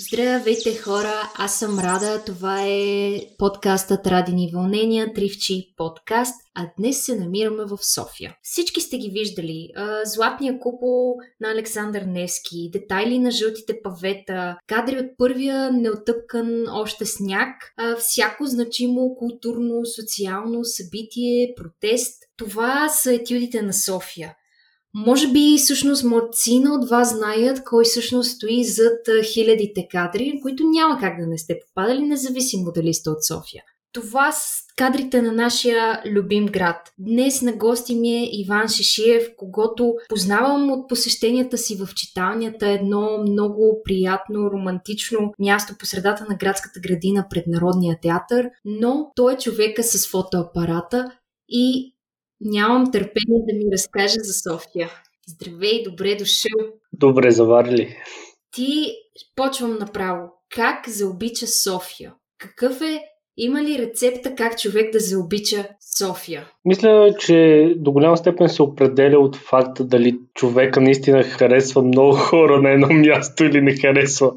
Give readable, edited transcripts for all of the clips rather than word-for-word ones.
Здравейте хора, аз съм Рада, това е подкастът Радини вълнения, тривчи подкаст, а днес се намираме в София. Всички сте ги виждали, златния купол на Александър Невски, детайли на жълтите павета, кадри от първия неотъпкан още сняг, всяко значимо културно, социално събитие, протест. Това са етюдите на София. Може би всъщност малцина от вас знаят кой всъщност стои зад хилядите кадри, които няма как да не сте попадали, независимо дали сте от София. Това са кадрите на нашия любим град. Днес на гости ми е Иван Шишиев, когото познавам от посещенията си в читалнята, едно много приятно, романтично място по средата на градската градина пред Народния театър, но той е човека с фотоапарата и нямам търпение да ми разкаже за София. Здравей, добре дошъл. Добре, заварили. Ти, почвам направо. Как заобича София? Какъв е, има ли рецепта как човек да заобича София? Мисля, че до голяма степен се определя от факта дали човека наистина харесва много хора на едно място или не харесва.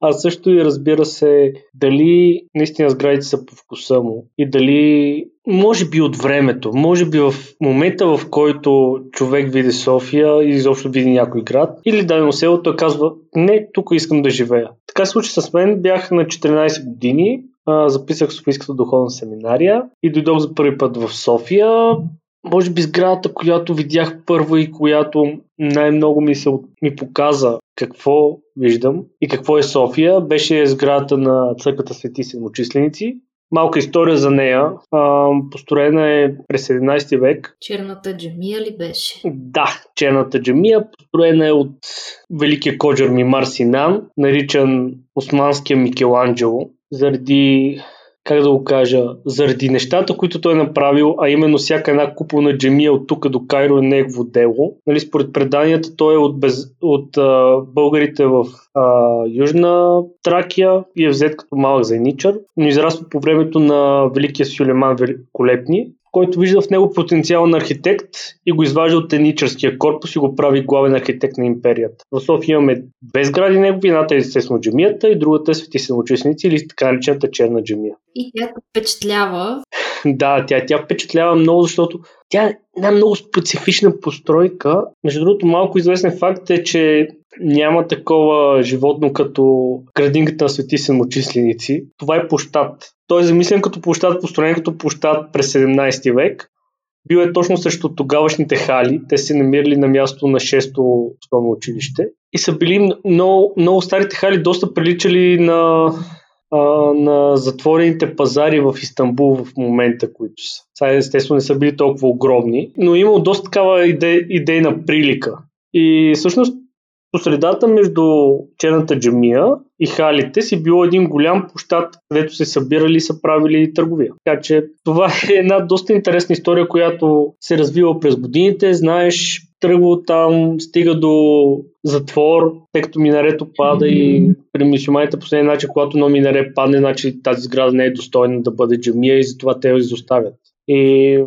А също и разбира се, дали наистина сградите са по вкуса му и дали, може би от времето, може би в момента, в който човек види София и изобщо види някой град или дадено село, той казва, не, тук искам да живея. Така се случи с мен, бях на 14 години, записах в Софийската духовна семинария и дойдох за първи път в София. Може би сградата, която видях първо и която най-много ми показа какво виждам и какво е София, беше сградата на църквата Свети Седмочисленици. Малка история за нея. Построена е през 17 век. Черната джамия ли беше? Да, черната джамия. Построена е от великия коджар мимар Синан, наричан османския Микеланджело, заради нещата, които той е направил, а именно всяка една куполна джамия от тук до Кайро е негово дело. Нали, според преданията той е от българите в Южна Тракия и е взет като малък зайничар, но израства по времето на великия Сюлеман Великолепни, който вижда в него потенциален архитект и го изважда от еничарския корпус и го прави главен архитект на империята. В София имаме две сгради негови, едната е естествено джамията и другата е Свети Седмочисленици или така наречената черна джамия. И тя впечатлява. Да, тя впечатлява много, защото тя е една много специфична постройка. Между другото, малко известен факт е, че няма такова животно като градинката на Свети Седмочисленици. Това е площад. Той е замислен като площад, построен като площад през 17 век. Бил е точно срещу тогавашните хали. Те се намирали на място на 6-то основно училище. И са били много, много старите хали, доста приличали на затворените пазари в Истанбул в момента, които са. Сега естествено не са били толкова огромни, но е имало доста такава идейна прилика. И всъщност посредата между черната джамия и халите си било един голям площад, където се събирали и са правили търговия. Така че това е една доста интересна история, която се развива през годините. Знаеш, тръгва там, стига до затвор, тъй като минарето пада и при мюсюлманите последния начин, когато едно минаре падне, значи тази сграда не е достойна да бъде джамия и затова те я изоставят. И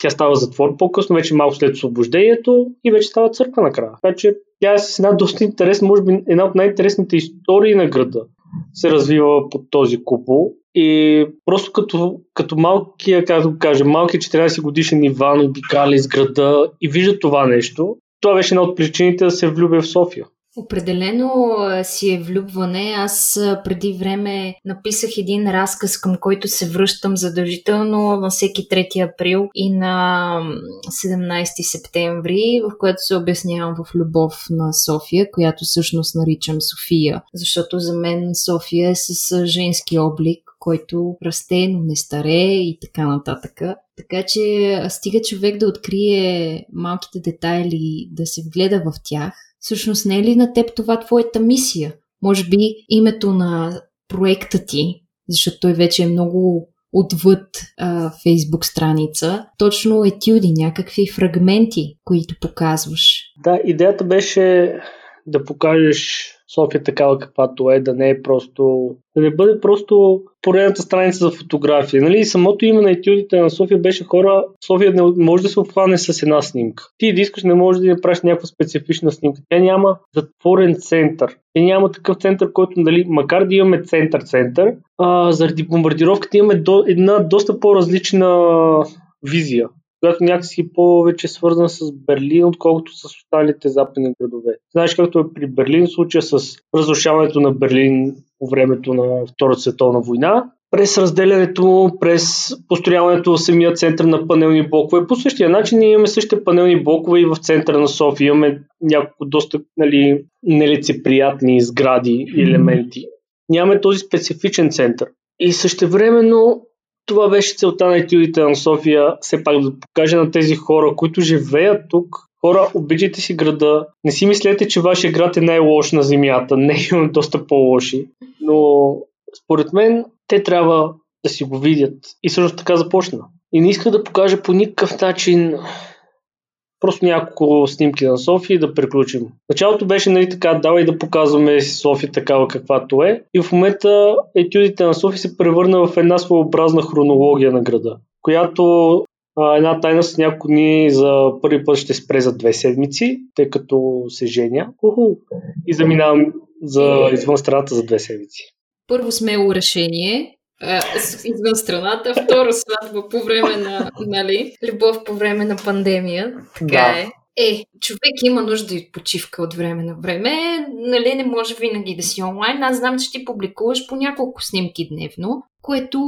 тя става затвор по-късно, вече малко след освобождението и вече става църква накрая. Така че тя е с една доста интересна, може би една от най-интересните истории на града се развива под този купол. И просто като малкият 14 годишен Иван обикали с града и вижда това нещо, това беше една от причините да се влюбя в София. Определено си е влюбване. Аз преди време написах един разказ, към който се връщам задължително на всеки 3 април и на 17 септември, в което се обяснявам в любов на София, която всъщност наричам София, защото за мен София е с женски облик, който расте, но не старее и така нататък. Така че стига човек да открие малките детайли, да се вгледа в тях. Всъщност не е ли на теб това твоята мисия? Може би името на проекта ти, защото той вече е много отвъд Фейсбук страница, точно етюди, някакви фрагменти, които показваш. Да, идеята беше да покажеш София такава каквато е, да не е просто, да не бъде просто поредната страница за фотография. Нали? Самото име на Етюдите на София беше хора, София не може да се обхване с една снимка. Ти да искаш не можеш да направиш някаква специфична снимка. Тя няма затворен център. Тя няма такъв център, който, нали, макар да имаме център, заради бомбардировката имаме една доста по-различна визия, която някакси повече свързана с Берлин, отколкото с останалите западни градове. Знаеш, както е при Берлин, случая с разрушаването на Берлин по времето на Втората световна война, през разделянето, през построяването в самия център на панелни блокове. По същия начин ние имаме същите панелни блокове и в центъра на София. Имаме няколко доста, нали, нелицеприятни сгради и елементи. Нямаме този специфичен център. И същевременно това беше целта на Етюдите на София, все пак да покаже на тези хора, които живеят тук. Хора, обичайте си града. Не си мислете, че вашия град е най-лош на земята. Не, имаме доста по-лоши. Но според мен те трябва да си го видят. И също така започна. И не иска да покажа по никакъв начин просто няколко снимки на София и да приключим. Началото беше, нали, така, давай да показваме София такава каквато е. И в момента Етюдите на София се превърна в една своеобразна хронология на града, която една тайна с няколко дни за първи път ще спре за 2 седмици, тъй като се женя. И заминавам за извън страната за 2 седмици. Първо смело решение извън страната, второ сватба по време на, нали, любов по време на пандемия, така да е. Човек има нужда и почивка от време на време, нали, не може винаги да си онлайн. Аз знам, че ти публикуваш по няколко снимки дневно, което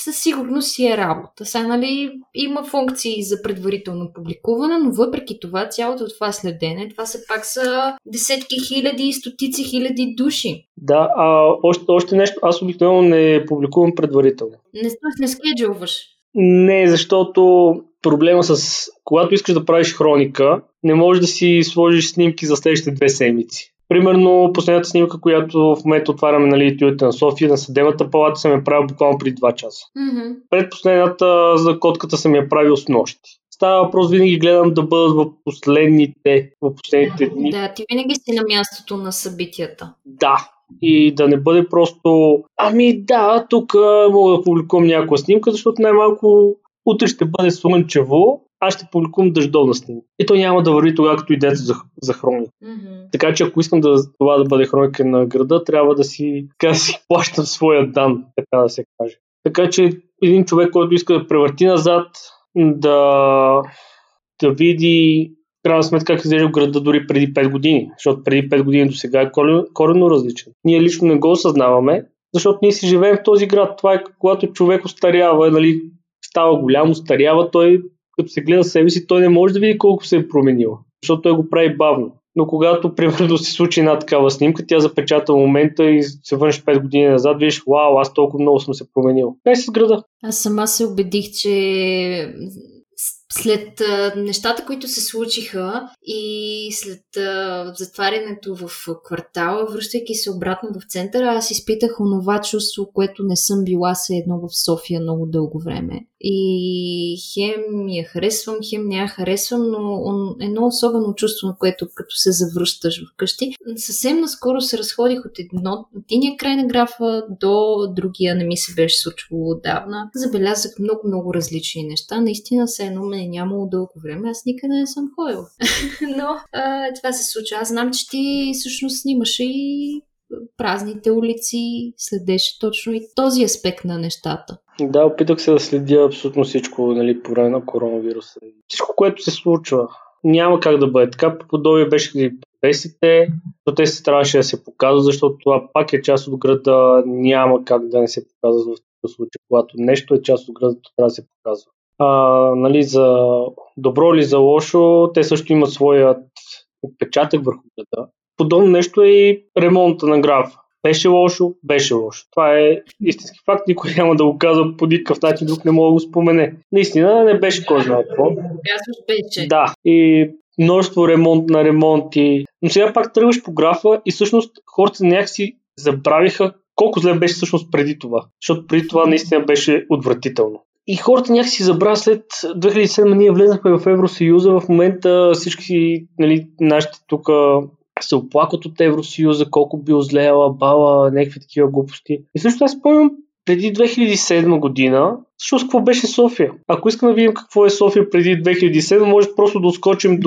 със сигурност си е работа. Сега, нали, има функции за предварително публикуване, но въпреки това, цялото това следене, това са пак са десетки хиляди, стотици хиляди души. Да, още нещо, аз обикновено не публикувам предварително. Не скеджуваш? Не, защото проблема с когато искаш да правиш хроника, не можеш да си сложиш снимки за следващите 2 седмици. Примерно, последната снимка, която в момента отваряме, нали, Етюдите на София, на Съдебната палата съм я правил буквално преди 2 часа. Mm-hmm. Предпоследната за котката съм я правил с нощи. Става въпрос, винаги гледам да бъдат в последните дни. Да, ти винаги си на мястото на събитията. Да. И да не бъде просто тук мога да публикувам някаква снимка, защото най-малко утре ще бъде слънчево, аз ще публикувам дъждовна снимка. И то няма да върви тогава, като идете за хроника. Mm-hmm. Така че ако искам това да бъде хроника на града, трябва да си плащам своя дан, така да се каже. Така че един човек, който иска да превърти назад, да види крайна сметка как изглежда града дори преди 5 години, защото преди 5 години до сега е коренно различен. Ние лично не го осъзнаваме, защото ние си живеем в този град. Това е когато човек остарява, нали, става голям, остарява, той като се гледа себе си, той не може да види колко се е променила, защото той го прави бавно. Но когато, примерно, се случи една такава снимка, тя запечата момента и се върнеш 5 години назад, виж, вау, аз толкова много съм се променил. Как е с града? Аз сама се убедих, че след нещата, които се случиха и след затварянето в квартала, връщайки се обратно в центъра, аз изпитах онова чувство, което не съм била все едно в София много дълго време. И хем я харесвам, хем не я харесвам, но едно особено чувство, на което като се завръщаш вкъщи. Съвсем наскоро се разходих от единия край на графа до другия, не ми се беше случило отдавна. Забелязах много различни неща. Наистина се едно ме нямало дълго време, аз никъде не съм ходила. Но това се случва. Аз знам, че ти всъщност снимаше и празните улици, следеше точно и този аспект на нещата. Да, опитах се да следя абсолютно всичко, нали, по време на коронавируса. Всичко, което се случва, няма как да бъде така. По подобие беше и протестите, протестите трябваше да се показват, защото това пак е част от града, няма как да не се показва в този случай. Когато нещо е част от града, то трябва да се показва. Нали, за добро или за лошо, те също имат своят отпечатък върху града. Подобно нещо е и ремонта на графа. Беше лошо. Това е истински факт. Никой няма да го казва по никакъв начин, друг не мога да го спомене. Наистина не беше кой знае какво. Да, и множество ремонт на ремонти. Но сега пак тръгваш по графа и всъщност хората някакси забравиха колко зле беше всъщност преди това. Защото преди това наистина беше отвратително. И хората някакси забравят след 2007 ние влезнахме в Евросъюза. В момента всички, нали, нашите тук се оплакват от Евросъюза, колко бил злеяла, бала, някакви такива глупости. И също аз спомням преди 2007 година, всъщност какво беше София. Ако искам да видим какво е София преди 2007, може просто да отскочим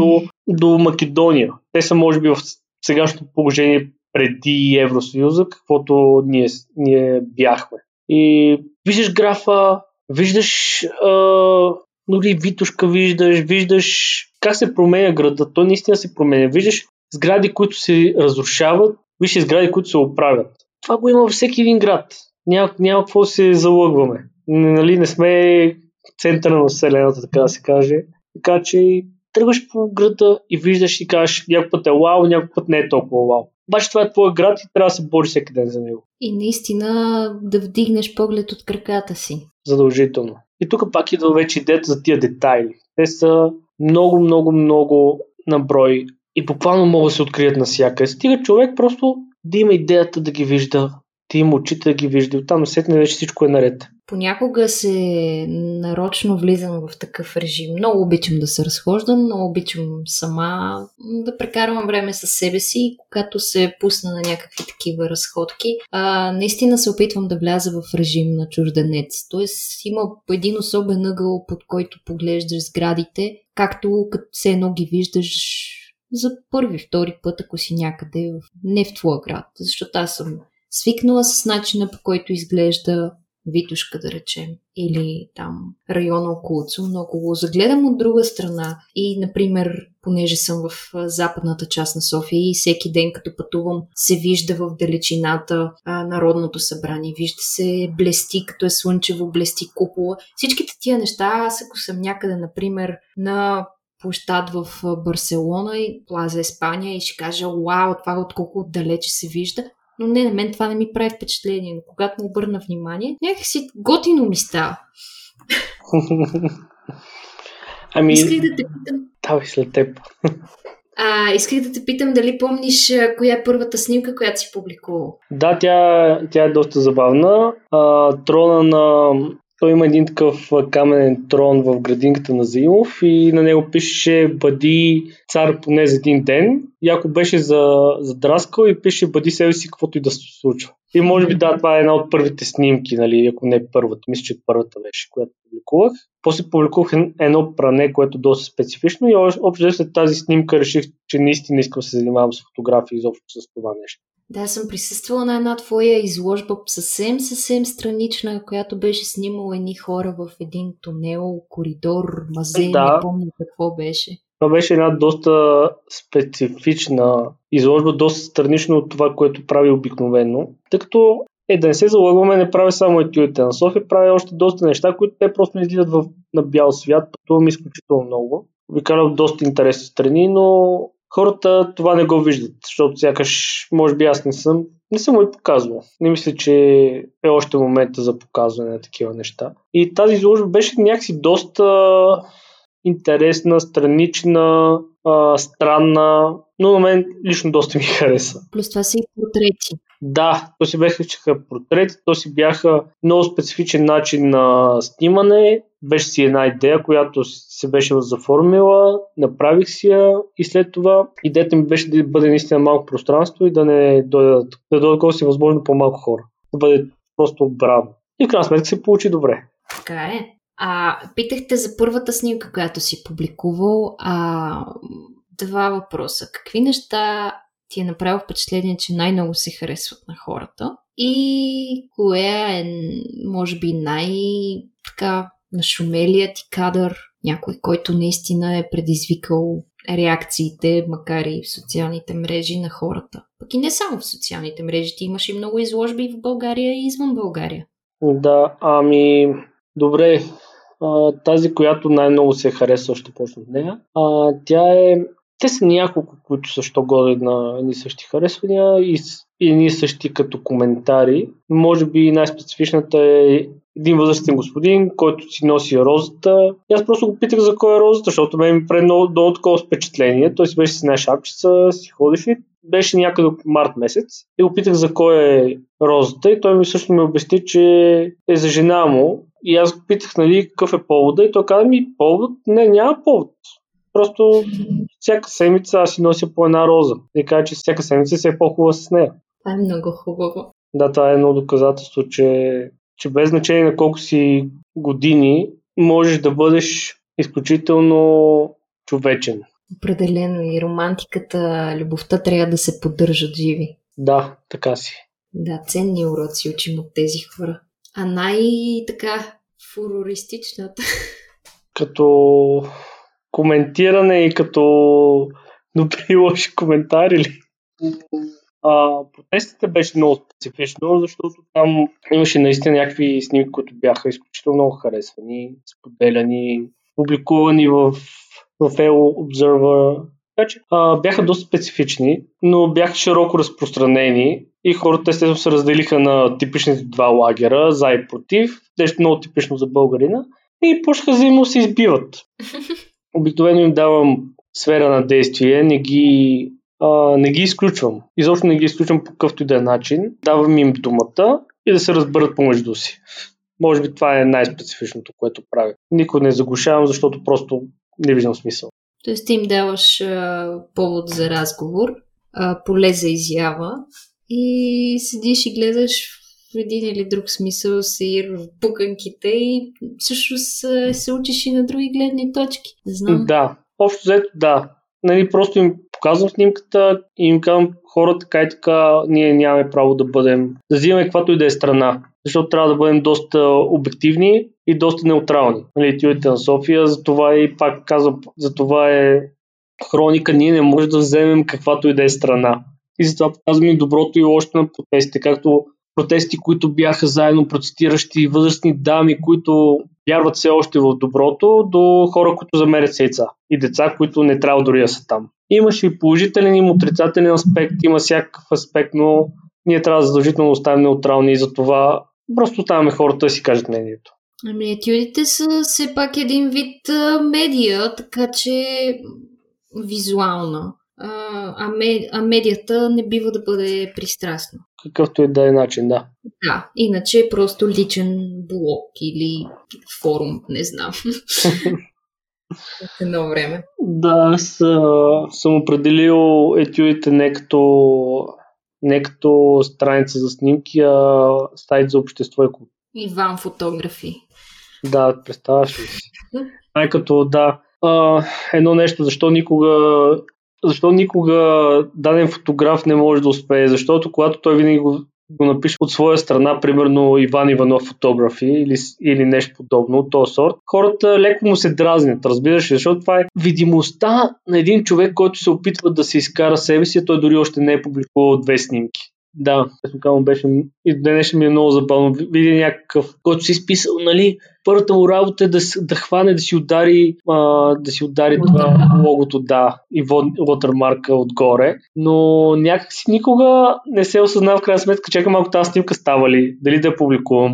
до Македония. Те са може би в сегашното положение преди Евросъюза, каквото ние бяхме. И виждаш графа, виждаш дори Витушка, виждаш как се променя града. Той наистина се променя. Виждаш сгради, които се разрушават, виждаш сгради, които се оправят. Това го има във всеки един град. Няма какво да се залъгваме. Нали, не сме центъра на вселената, така да се каже. Така че тръгваш по града и виждаш и кажеш, някой път е лао, някой път не е толкова лао. Обаче това е твой град и трябва да се бориш всеки ден за него. И наистина да вдигнеш поглед от краката си. Задължително. И тук пак идва вече идеята за тия детайли. Те са много, много, много на брой и буквално могат да се открият навсякъде. Стига човек просто да има идеята да ги вижда, да има очите да ги вижда. Оттам насетне вече всичко е наред. Понякога се нарочно влизам в такъв режим. Много обичам да се разхождам, много обичам сама да прекарвам време със себе си и когато се пусна на някакви такива разходки, наистина се опитвам да вляза в режим на чужденец. Тоест има един особен ъгъл, под който поглеждаш сградите, както като все едно ги виждаш за първи, втори път, ако си някъде не в твоя град. Защото аз съм свикнала с начина, по който изглежда Витушка, да речем, или там района около Цун, ако го загледам от друга страна и, например, понеже съм в западната част на София и всеки ден, като пътувам, се вижда в далечината Народното събрание, вижда се блести, като е слънчево, блести купола. Всичките тия неща, аз ако съм някъде, например, на площад в Барселона и Плаза Испания и ще кажа, вау, това отколко отдалече се вижда. Но не, на мен това не ми прави впечатление, но когато му обърна внимание, някакси готино ми става. Исках да те питам... Давай след теб. Исках да те питам дали помниш коя е първата снимка, която си публикувал. Да, тя е доста забавна. Трона на... Той има един такъв каменен трон в градинката на Заимов и на него пише бъди цар поне за един ден. И ако беше задраскал и пише бъди себе си каквото и да се случва. И може би да, това е една от първите снимки, нали, ако не е първата. Мисля, че първата беше, която публикувах. После публикувах едно пране, което е доста специфично и общо след тази снимка реших, че наистина искам да се занимавам с фотография изобщо с това нещо. Да, съм присъствала на една твоя изложба, съвсем странична, която беше снимала едни хора в един тунел, коридор, мазей, да. Не помня какво беше. Това беше една доста специфична изложба, доста странична от това, което прави обикновено. Тъй като да не се залъгваме, не прави само етюдите на София, прави още доста неща, които те просто излизат на бял свят, пътувам изключително много. Обикалям доста интересни страни, но хората това не го виждат, защото сякаш, може би аз не съм го и показвал. Не мисля, че е още момента за показване на такива неща. И тази изложба беше някакси доста интересна, странична, странна, но на мен лично доста ми хареса. Плюс това са и портрети. Да, то си бяха портрети, то си бяха много специфичен начин на снимане. Беше си една идея, която се беше заформила, направих си я и след това идеята ми беше да бъде наистина малко пространство и да не дойдат, да дойдат си възможно по-малко хора. Да бъде просто браво. И в крайна сметка се получи добре. Така е. Питахте за първата снимка, която си публикувал. Два въпроса. Какви неща ти е направил впечатление, че най-много се харесват на хората? И коя е, може би, най-така нашумелият ти кадър, някой, който наистина е предизвикал реакциите, макар и в социалните мрежи на хората? Пък и не само в социалните мрежи, ти имаш и много изложби в България и извън България. Да, добре, тази, която най-много се харесва, ще почна от нея. Те са няколко, които също горе на едни същи харесвания и едни същи като коментари. Може би най-специфичната е един възрастен господин, който си носи розата. И аз просто го питах за кой е розата, защото мен ми прави много такова впечатление. Той си беше с една шапчица, си ходеше. Беше някъде март месец и го питах за кой е розата и той ми също ми обясни, че е за жена му. И аз го питах, нали, какъв е повода и той каза ми повод? Не, няма повод. Просто всяка седмица аз си нося по една роза. И кажа, че всяка седмица се е по-хубава с нея. Това е много хубаво. Да, това е едно доказателство, че без значение на колко си години можеш да бъдеш изключително човечен. Определено, и романтиката, любовта трябва да се поддържат живи. Да, така си. Да, ценни уроци учим от тези хора. А най-така фурористичната. Като коментиране и като добри лоши коментари ли? Протестите беше много специфично, защото там имаше наистина някакви снимки, които бяха изключително много харесвани, споделяни, публикувани в The Observer. Така че бяха доста специфични, но бяха широко разпространени и хората естествено се разделиха на типичните два лагера, за и против, нещо много типично за българина, и почнаха взаимно се избиват. Обикновено им давам сфера на действие, не ги изключвам. Изобщо не ги изключвам по какъвто и да е начин. Давам им думата и да се разберат помежду си. Може би това е най-специфичното, което правя. Никой не заглушавам, защото просто не виждам смисъл. Тоест ти им даваш повод за разговор, поле за изява и седиш и гледаш в един или друг смисъл се в пуканките и всъщност се учиш и на други гледни точки. Знам. Да, общо взето да. Нали, просто им показвам снимката и им казвам, хора, така и така, ние нямаме право да взимаме каквато и да е страна. Защото трябва да бъдем доста обективни и доста неутрални. Нали, Етюдите на София, затова и пак казвам, затова е хроника, ние не можем да вземем каквато и да е страна. И затова показвам и доброто и още на протестите, както протести, които бяха заедно протестиращи възрастни дами, които вярват все още в доброто, до хора, които замерят сейца и деца, които не трябва дори да са там. Имаше и положителен, и отрицателен аспект, има всякакъв аспект, но ние трябва задължително да оставим неутрални и затова просто оставяме хората да си кажат мнението. Ами етюдите са все пак един вид медия, така че визуална. А медията не бива да бъде пристрастна. Какъвто и да е начин, да. Да, иначе е просто личен блог или форум, не знам. От едно време. Да, съм определил етюдите не като страница за снимки, а сайт за общество и култура. Иван фотографи. Да, представяш ли си? Като да, едно нещо, защо никога даден фотограф не може да успее, защото когато той винаги го напише от своя страна, примерно Иван Иванов фотографи или нещо подобно от този сорт, хората леко му се дразнят, разбираш ли, защото това е видимостта на един човек, който се опитва да се изкара себе си, той дори още не е публикувал две снимки. Да, честно беше и днес ми е много забавно. Видя някакъв, който си изписал, нали, първата му работа е да хване, да си удари това логото, да, и watermark-а отгоре, но някакси никога не се осъзнава в крайна сметка, чакам малко тази снимка става ли, дали да я публикувам.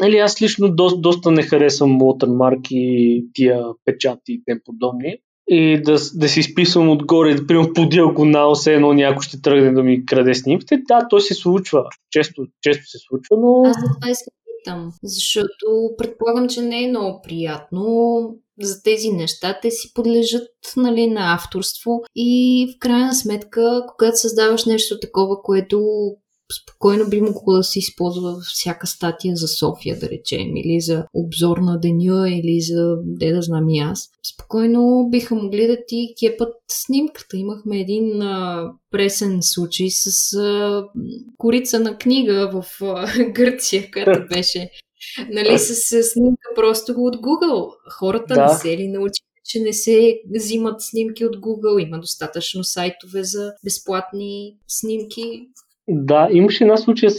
Нали, аз лично доста не харесвам watermark и тия печати и тем подобни. И да се изписвам отгоре, да примам по диагонал, все едно някой ще тръгне да ми краде снимките. Да, то се случва. Често се случва, но... Аз за това искам питам, защото предполагам, че не е много приятно. За тези неща те си подлежат, нали, на авторство и в крайна сметка, когато създаваш нещо такова, което спокойно би могло да се използва във всяка статия за София, да речем, или за обзор на деня, или за де да знам и аз. Спокойно биха могли да ти кепат снимката. Имахме един пресен случай с корица на книга в Гърция, която беше. Нали, с снимка просто от Google. Хората не се ли научили, че не се взимат снимки от Google? Има достатъчно сайтове за безплатни снимки. Да, имаше една случая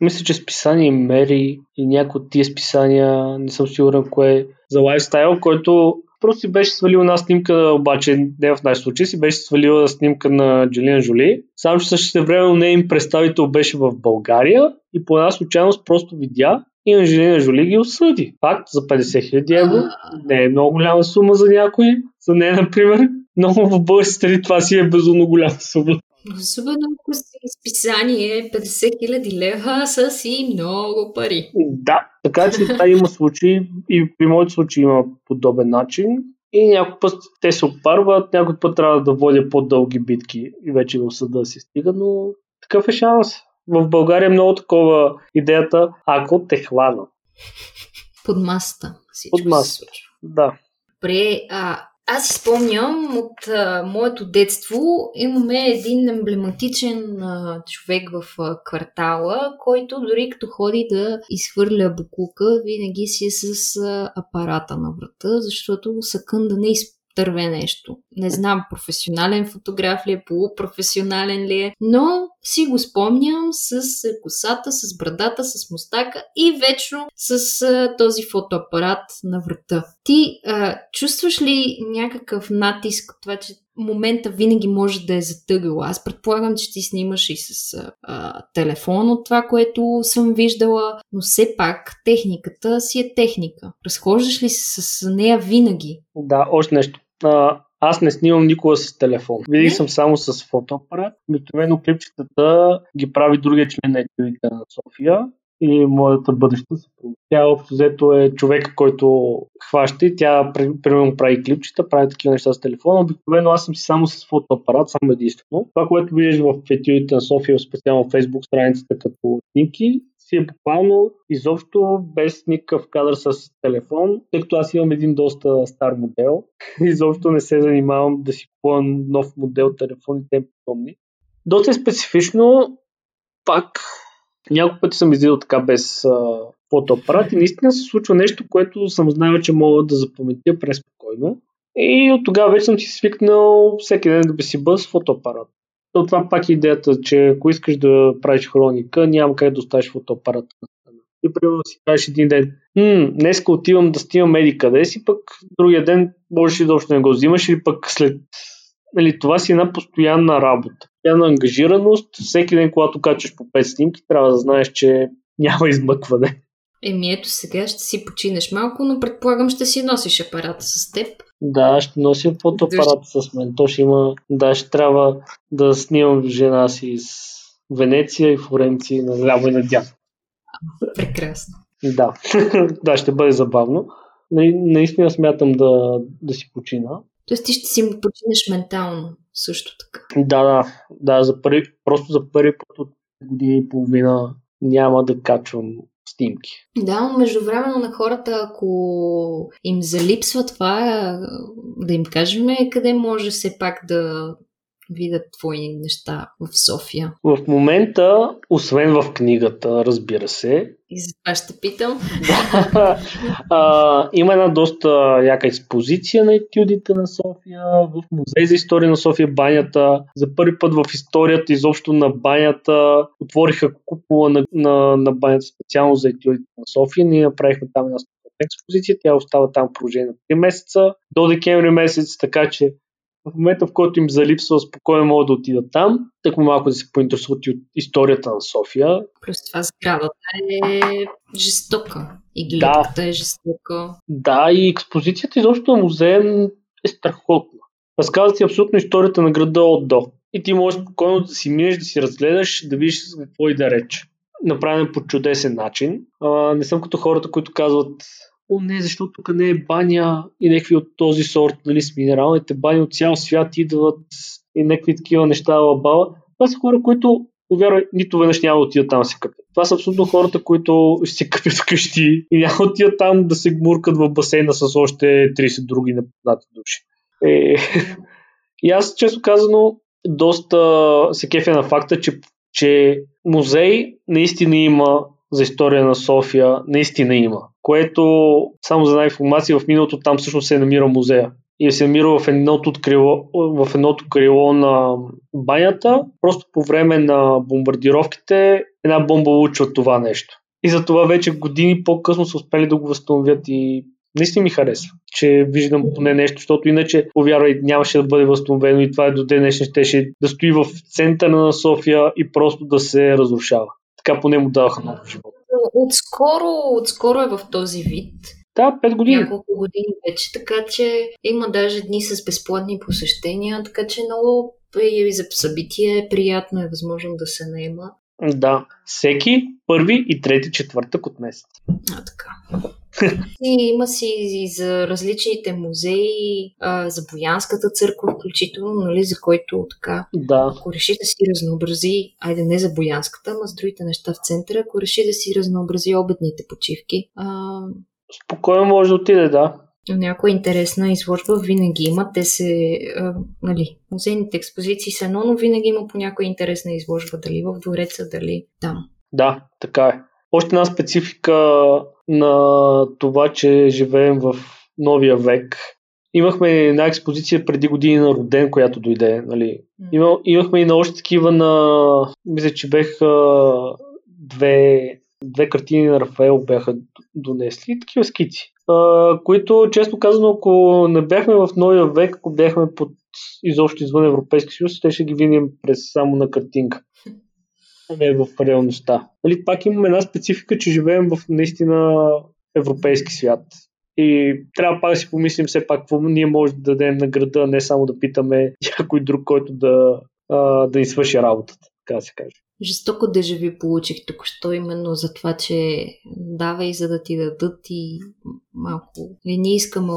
мисля, че с писание Мери и някои от тия списания, не съм сигурен кое, за лайфстайл, който просто си беше свалил една снимка, обаче не в наш случай, си беше свалила снимка на Анжелина Жоли. Само, че същевременно нейн представител беше в България и по една случайност просто видя и Анжелина Жоли ги осъди. Факт, за 50 000 евро, не е много голяма сума за някой, за нея, например, много в българските това си е безумно голяма сума. Особено ако си изписание 50 000 лева са си много пари. Да, така че това има случаи и при моят случай има подобен начин и някой път те се опарват, някой път трябва да водя по-дълги битки и вече до съда се стига, но такъв е шанс. В България е много такова идеята, ако те хвана. Под масата всичко се случва. Да. Добре, аз изпомням от моето детство, имаме един емблематичен човек в квартала, който дори като ходи да изхвърля букука, винаги си е с апарата на врата, защото съкън да не изтърве нещо. Не знам, професионален фотограф ли е, полупрофесионален ли е, но си го спомням с косата, с брадата, с мустака и вечно с този фотоапарат на врата. Ти чувстваш ли някакъв натиск от това, че момента винаги може да е затъгал? Аз предполагам, че ти снимаш и с телефон от това, което съм виждала, но все пак техниката си е техника. Разхождаш ли се с нея винаги? Да, още нещо. Аз не снимам никога с телефон. Винаги съм само с фотоапарат. Обикновено клипчетата ги прави другия член на Етюдите на София и моята бъдеща съпруга. Тя общо взето е човек, който хваща и тя примерно прави клипчета, прави такива неща с телефона. Обикновено аз съм си само с фотоапарат, само единствено. Това, което виждаш в Етюдите на София, специално в Facebook страницата като снимки, си е буквално изобщо без никакъв кадър с телефон, тъй като аз имам един доста стар модел. Изобщо не се занимавам да си купувам нов модел телефон и тем подобни. Доста специфично, пак няколко пъти съм излизал така без фотоапарат и наистина се случва нещо, което съм знаел, че мога да запаметя преспокойно. И от тогава вече съм си свикнал всеки ден да бесиба с фотоапарат. Но това пак е идеята, че ако искаш да правиш хроника, няма как да оставиш фотоапарата. И примерно си кажеш един ден, днеска отивам да снимам еди къде си, пък другия ден можеш и изобщо не го взимаш или пък след... това си една постоянна работа, постоянна ангажираност. Всеки ден, когато качваш по 5 снимки, трябва да знаеш, че няма измъкване. Еми ето сега ще си починеш малко, но предполагам ще си носиш апарата с теб. Да, ще нося фотоапарата с мен. То ще има... Да, ще трябва да снимам жена си с Венеция и Флоренция на ляво и надясно. Прекрасно. Да. Да, ще бъде забавно. Наистина смятам да си почина. Тоест ти ще си му починеш ментално също така. Да. За първи път от година и половина няма да качвам снимки. Да, но междувременно на хората, ако им залипсва това, да им кажем къде може все пак да видят твои неща в София. В момента, освен в книгата, разбира се. И за това ще питам. Има една доста яка експозиция на етюдите на София в Музей за история на София, банята. За първи път в историята изобщо на банята отвориха купола на банята специално за етюдите на София. Ние направихме там една експозиция. Тя остава там в продължение на 3 месеца. До декември месец, така че в момента, в който им залипсва, спокойно могат да отидат там. Така малко да се поинтересуват и от историята на София. Плюс това сградата е жестока. И гледката е жестока. Да, и експозицията изобщо на музея е страхотна. Разказва ти абсолютно историята на града от до. И ти можеш спокойно да си минеш, да си разгледаш, да видиш с какво и да реч. Направен по чудесен начин. Не съм като хората, които казват... не, защото тук не е баня и някакви от този сорт, нали, с минералните бани от цял свят идват и някакви такива неща лабала. Това са хора, които, повярвай, нито веднъж няма да отидат там да се къпят. Това са абсолютно хората, които ще се къпят вкъщи и няма да отидат там да се гмуркат в басейна с още 30 други непознати души. И аз, честно казано, доста се кефя на факта, че музей наистина има за история на София, наистина има. Което, само за една информация, в миналото там всъщност се намира музея. И се намира в едното крило на банята. Просто по време на бомбардировките една бомба улучва това нещо. И за това вече години по-късно са успели да го възстановят и наистина ми харесва, че виждам поне нещо, защото иначе, повярвай, нямаше да бъде възстановено и това до днешния щеше да стои в центъра на София и просто да се разрушава. Така поне му даваха много живота. Отскоро е в този вид. Да, 5 години. Няколко години вече, така че има даже дни с безплатни посещения, така че много и за събитие е приятно и възможно да се наема. Да, всеки първи и трети четвъртък от месец. А, така. И има си и за различните музеи, за Боянската църква включително, нали, за който така, да. Ако реши да си разнообрази, айде не за Боянската, ама с другите неща в центъра, ако реши да си разнообрази обедните почивки. Спокойно може да отиде, да. Някоя интересна изложба винаги има. Те се, нали, музейните експозиции са едно, но винаги има по някоя интересна изложба, дали в двореца, дали там. Да, така е. Още една специфика на това, че живеем в новия век. Имахме една експозиция преди години на Роден, която дойде. Нали. Имахме и на още такива на... Мисля, че бяха две картини на Рафаел бяха донесли. Такива скици. Които, честно казано, ако не бяхме в новия век, ако бяхме под изобщо извън Европейски съюз, те ще ги видим през само на картинка. Не в реалността. Нали, пак имаме една специфика, че живеем в наистина европейски свят. И трябва пак да си помислим все пак какво ние можем да дадем на града, не само да питаме някой друг, който да ни свърши работата. Така да се каже. Жестоко дежави получих току-що именно за това, че давай за да ти дадат и малко. Не искаме,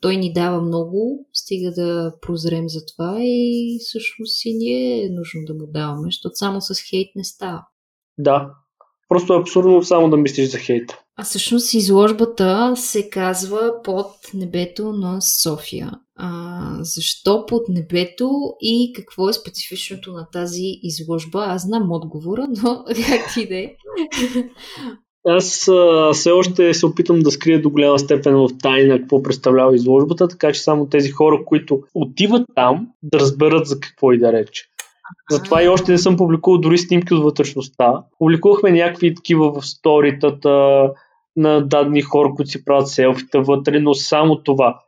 той ни дава много, стига да прозрем за това и всъщност и ние е нужно да му даваме, защото само с хейт не става. Да, просто е абсурдно само да мислиш за хейта. А всъщност изложбата се казва Под небето на София. Защо под небето и какво е специфичното на тази изложба? Аз знам отговора, но как ти да е? Аз все още се опитам да скрия до голяма степен в тайна какво представлява изложбата, така че само тези хора, които отиват там, да разберат за какво и да рече. Затова и още не съм публикувал дори снимки от вътрешността. Публикувахме някакви такива в сторитата на дадени хора, които си правят селфита вътре, но само това.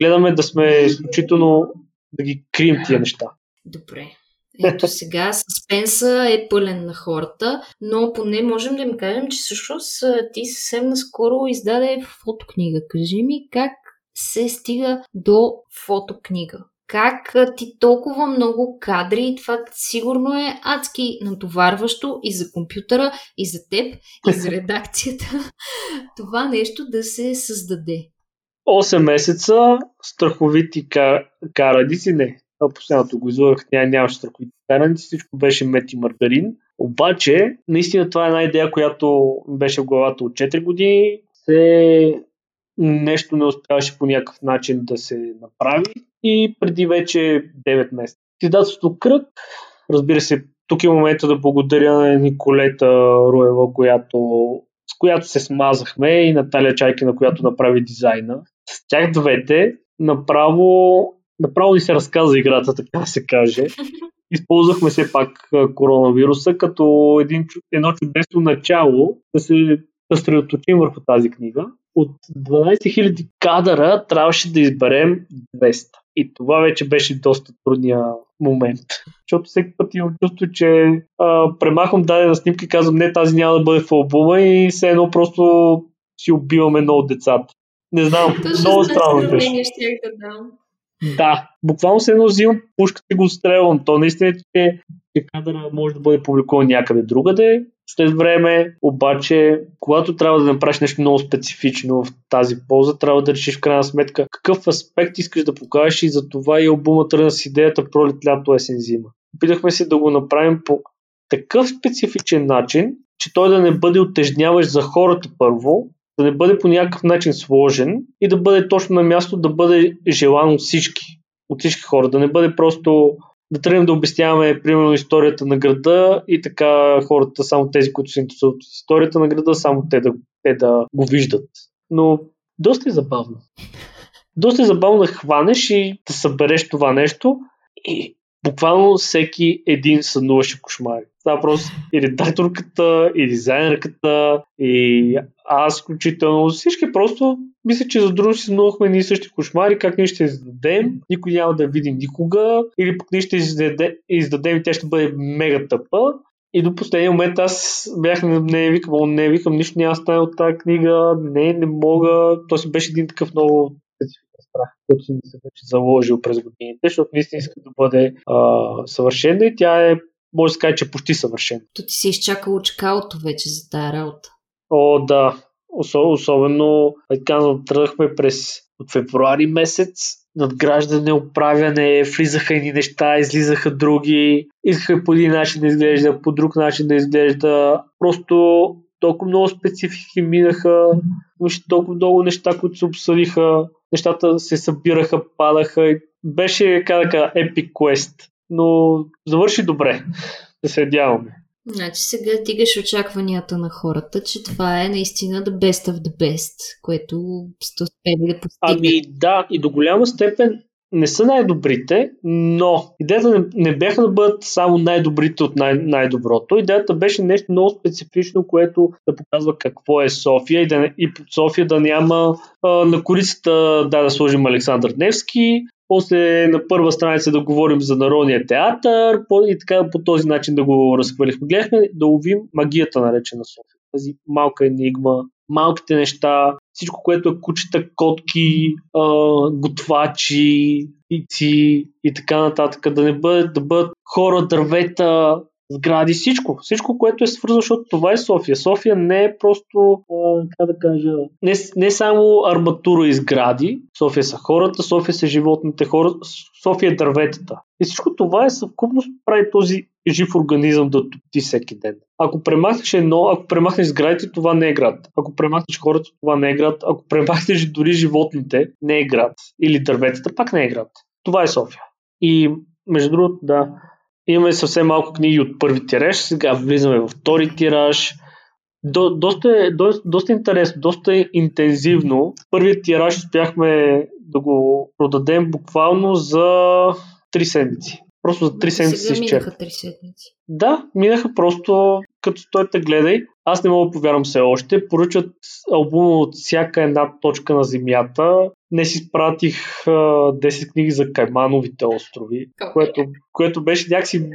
Гледаме да сме изключително да ги крием тия неща. Добре. Ето сега съспенса е пълен на хората, но поне можем да им кажем, че всъщност ти съвсем наскоро издаде фотокнига. Кажи ми как се стига до фотокнига? Как ти толкова много кадри и това сигурно е адски натоварващо и за компютъра, и за теб, и за редакцията. Това нещо да се създаде. 8 месеца страховити караници, не. Последното го излагах, нямаше страховити караници, всичко беше мед и маргарин. Обаче, наистина това е една идея, която беше в главата от 4 години. Нещо не успяваше по някакъв начин да се направи. И преди вече 9 месеца. Издателството Кръг, разбира се, тук е момента да благодаря на Николета Руева, с която се смазахме, и Наталия Чайкина, която направи дизайна. С тях двете направо ни се разказа играта, така се каже. Използвахме все пак коронавируса като едно чудесно начало да се съсредоточим върху тази книга. От 12 000 кадъра трябваше да изберем 200. И това вече беше доста трудния момент. Защото всеки път имам чувство, че премахвам дадена снимка и казвам, не, тази няма да бъде в албума и все едно просто си убиваме много децата. Не знам, много странно беше. Да, буквално все едно взимам пушката и го стрелвам. То наистина, че кадъра може да бъде публикуван някъде другаде. След време, обаче, когато трябва да направиш нещо много специфично в тази полза, трябва да решиш в крайна сметка какъв аспект искаш да покажеш и за това и албумът тръгна с идеята пролет, лято, есен, зима. Опитахме се да го направим по такъв специфичен начин, че той да не бъде утежняващ за хората първо, да не бъде по някакъв начин сложен и да бъде точно на място, да бъде желан от всички хора, да не бъде просто... Да тръгнем да обясняваме, примерно, историята на града и така хората, само тези, които се интересуват от историята на града, само те да го виждат. Но доста е забавно. Доста е забавно да хванеш и да събереш това нещо и буквално всеки един сънуваше кошмари. Това просто и редакторката, и дизайнерката, и аз включително. Всички просто мисля, че за друго си сънувахме ние същи кошмари, как ние ще издадем, никой няма да видим никога, или пък ние ще издадем и тя ще бъде мега тъпа. И до последния момент аз бях не викам, нищо няма стане от тази книга, не мога. То си беше един такъв много страх, който съм се заложил през годините, защото наистина иска да бъде съвършена и тя е може да се каже, че почти съвършен. То ти си изчакал чакалото вече за тая работа. О, да. Особено, казвам, тръгнахме през от февруари месец, надграждане, оправяне, влизаха едни неща, излизаха други, искаха по един начин да изглежда, по друг начин да изглежда. Просто толкова много специфики минаха, имаше толкова много неща, които се обсъдиха, нещата се събираха, падаха и беше, казаха, epic quest, но завърши добре, да се надяваме. Значи сега дигаш очакванията на хората, че това е наистина the best of the best, което сте успели да постигне. Ами да, и до голяма степен не са най-добрите, но идеята не бяха да бъдат само най-добрите от най-доброто. Идеята беше нещо много специфично, което да показва какво е София и, и под София да няма на корицата да сложим Александър Невски, после на първа страница да говорим за Народния театър и така по този начин да го разхвърлихме. Гледахме да ловим магията, наречена София. Тази малка енигма, малките неща, всичко, което е кучета, котки, готвачи, птици и така нататък. Да бъдат хора, дървета, сгради, всичко, което е свързано, защото това е София. София не е просто, как да кажа, не само арматура и сгради. София са хората, София са животните, София е дърветата. И всичко това е съвкупност, прави този жив организъм да топти всеки ден. Ако премахнеш ако премахнеш сградите, това не е град. Ако премахнеш хората, това не е град. Ако премахнеш дори животните, не е град. Или дърветата, пак не е град. Това е София. И между другото, да, имаме съвсем малко книги от първи тираж, сега влизаме във втори тираж. Доста интересно, доста интензивно. Първият тираж успяхме да го продадем буквално за 3 седмици. Просто за 3 седмици се изчерпи. Минаха 3 седмици. Да, минаха просто като стойте гледай. Аз не мога да повярвам все още. Поръчват албума от всяка една точка на земята. Днес изпратих 10 книги за Каймановите острови, което беше някакси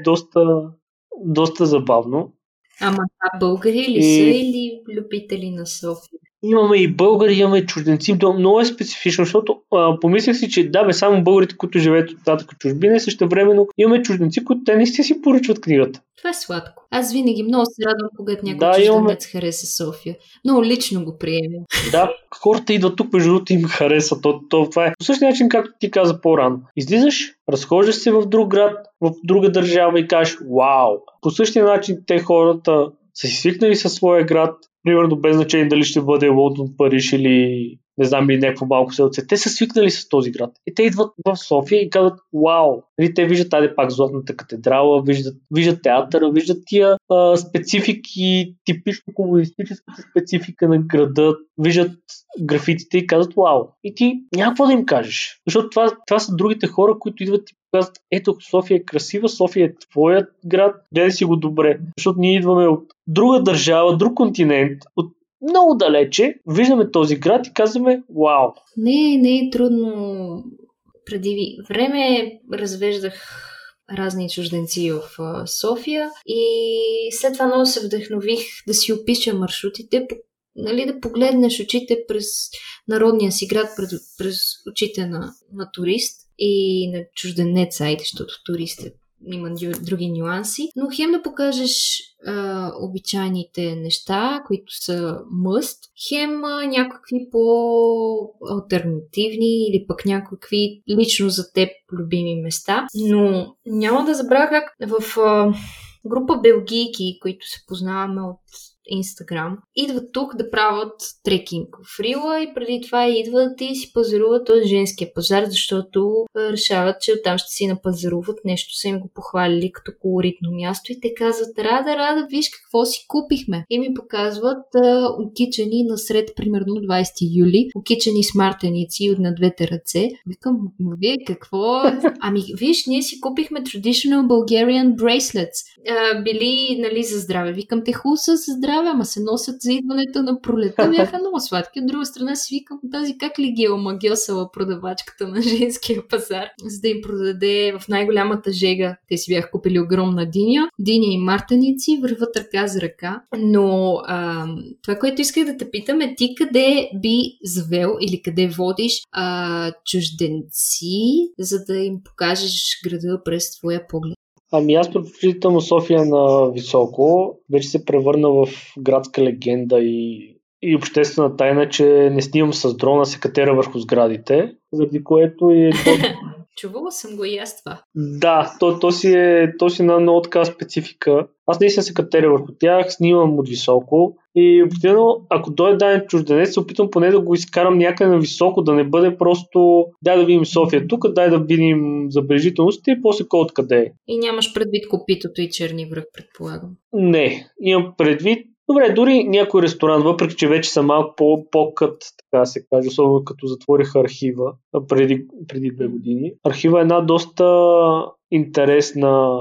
доста забавно. Ама българи ли са или любители на София? Имаме и българи, имаме и чужденци. Много е специфично, защото помислях си, че да бе, само българите, които живеят от нататък в чужбина, и същевременно имаме чужденци, които те наистина си поръчват книгата. Това е сладко. Аз винаги много се радвам, когато някой чужденец хареса София. Много лично го приемам. Да, хората идват тук, между другото им хареса. Това е по същия начин, както ти каза по-рано. Излизаш, разхождаш се в друг град, в друга държава и кажеш вау. По същия начин те хората са си свикнали със своя град, примерно без значение дали ще бъде Лондон, Париж или не знам ли някакво малко селце. Те са свикнали с този град. И те идват в София и казват вау. И те виждат тази пак Златната катедрала, виждат театъра, виждат тия специфики, типично комунистическата специфика на града, виждат графитите и казват вау. И ти някакво да им кажеш. Защото това са другите хора, които идват и казват ето София е красива, София е твоят град, гледай си го добре. Защото ние идваме от друга държава, друг континент, от много далече, виждаме този град и казваме вау. Не е трудно. Преди време развеждах разни чужденци в София и след това много се вдъхнових да си опиша маршрутите, нали, да погледнеш очите през народния си град, през очите на турист и на чужденец, защото туристът има други нюанси, но хем да покажеш обичайните неща, които са must, хем някакви по-алтернативни или пък някакви лично за теб любими места, но няма да забравя как в група белгийки, които се познаваме от Инстаграм, идват тук да правят трекинг в Рила и преди това идват и си пазаруват този женския пазар, защото решават, че оттам ще си напазаруват нещо, са им го похвалили като колоритно място и те казват Рада, виж какво си купихме. И ми показват окичани насред, примерно 20 юли, окичани с мартеници от на двете ръце. Викам, вие какво? Ами виж, ние си купихме Traditional Bulgarian Bracelets. Били, нали, за здраве. Викам, те хуса за здраве, ама се носят за идването на пролета. Бяха много сладки. От друга страна си викам тази как ли ги е омагьосала продавачката на женския пазар, за да им продаде в най-голямата жега. Те си бяха купили огромна диня и мартеници, върват ръка за ръка. Но това, което исках да те питам е ти къде би завел или къде водиш чужденци, за да им покажеш града през твоя поглед? Ами аз предпочитам София на високо. Вече се превърна в градска легенда и обществена тайна, че не снимам с дрона, се катера върху сградите, заради което е... Чувала съм го и аз това. Да, то си една много така специфика. Аз наистина се катеря върху тях, снимам от високо и обикновено, ако дойде даден чужденец, се опитвам поне да го изкарам някъде на високо, да не бъде просто дай да видим София тук, дай да видим забележителностите и после кой откъде е. И нямаш предвид копитото и черни връх, предполагам. Не, имам предвид. Добре, дори някой ресторант, въпреки че вече са малко по-кът, така се каже, особено като затвориха архива преди 2 години. Архива е една доста интересна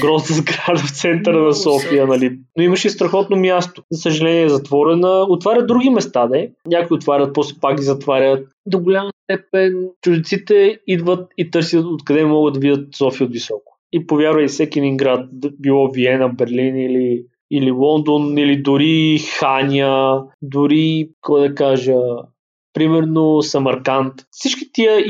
грозна сграда в центъра на София, нали? Но имаше страхотно място. За съжаление е затворена. Отварят други места, не? Някои отварят, после пак ги затварят. До голяма степен чуждеците идват и търсят откъде могат да видят София от високо. И повярвай, всеки един град, било Виена, Берлин или Лондон, или дори Ханя, дори, какво да кажа, примерно Самарканд. Всички тия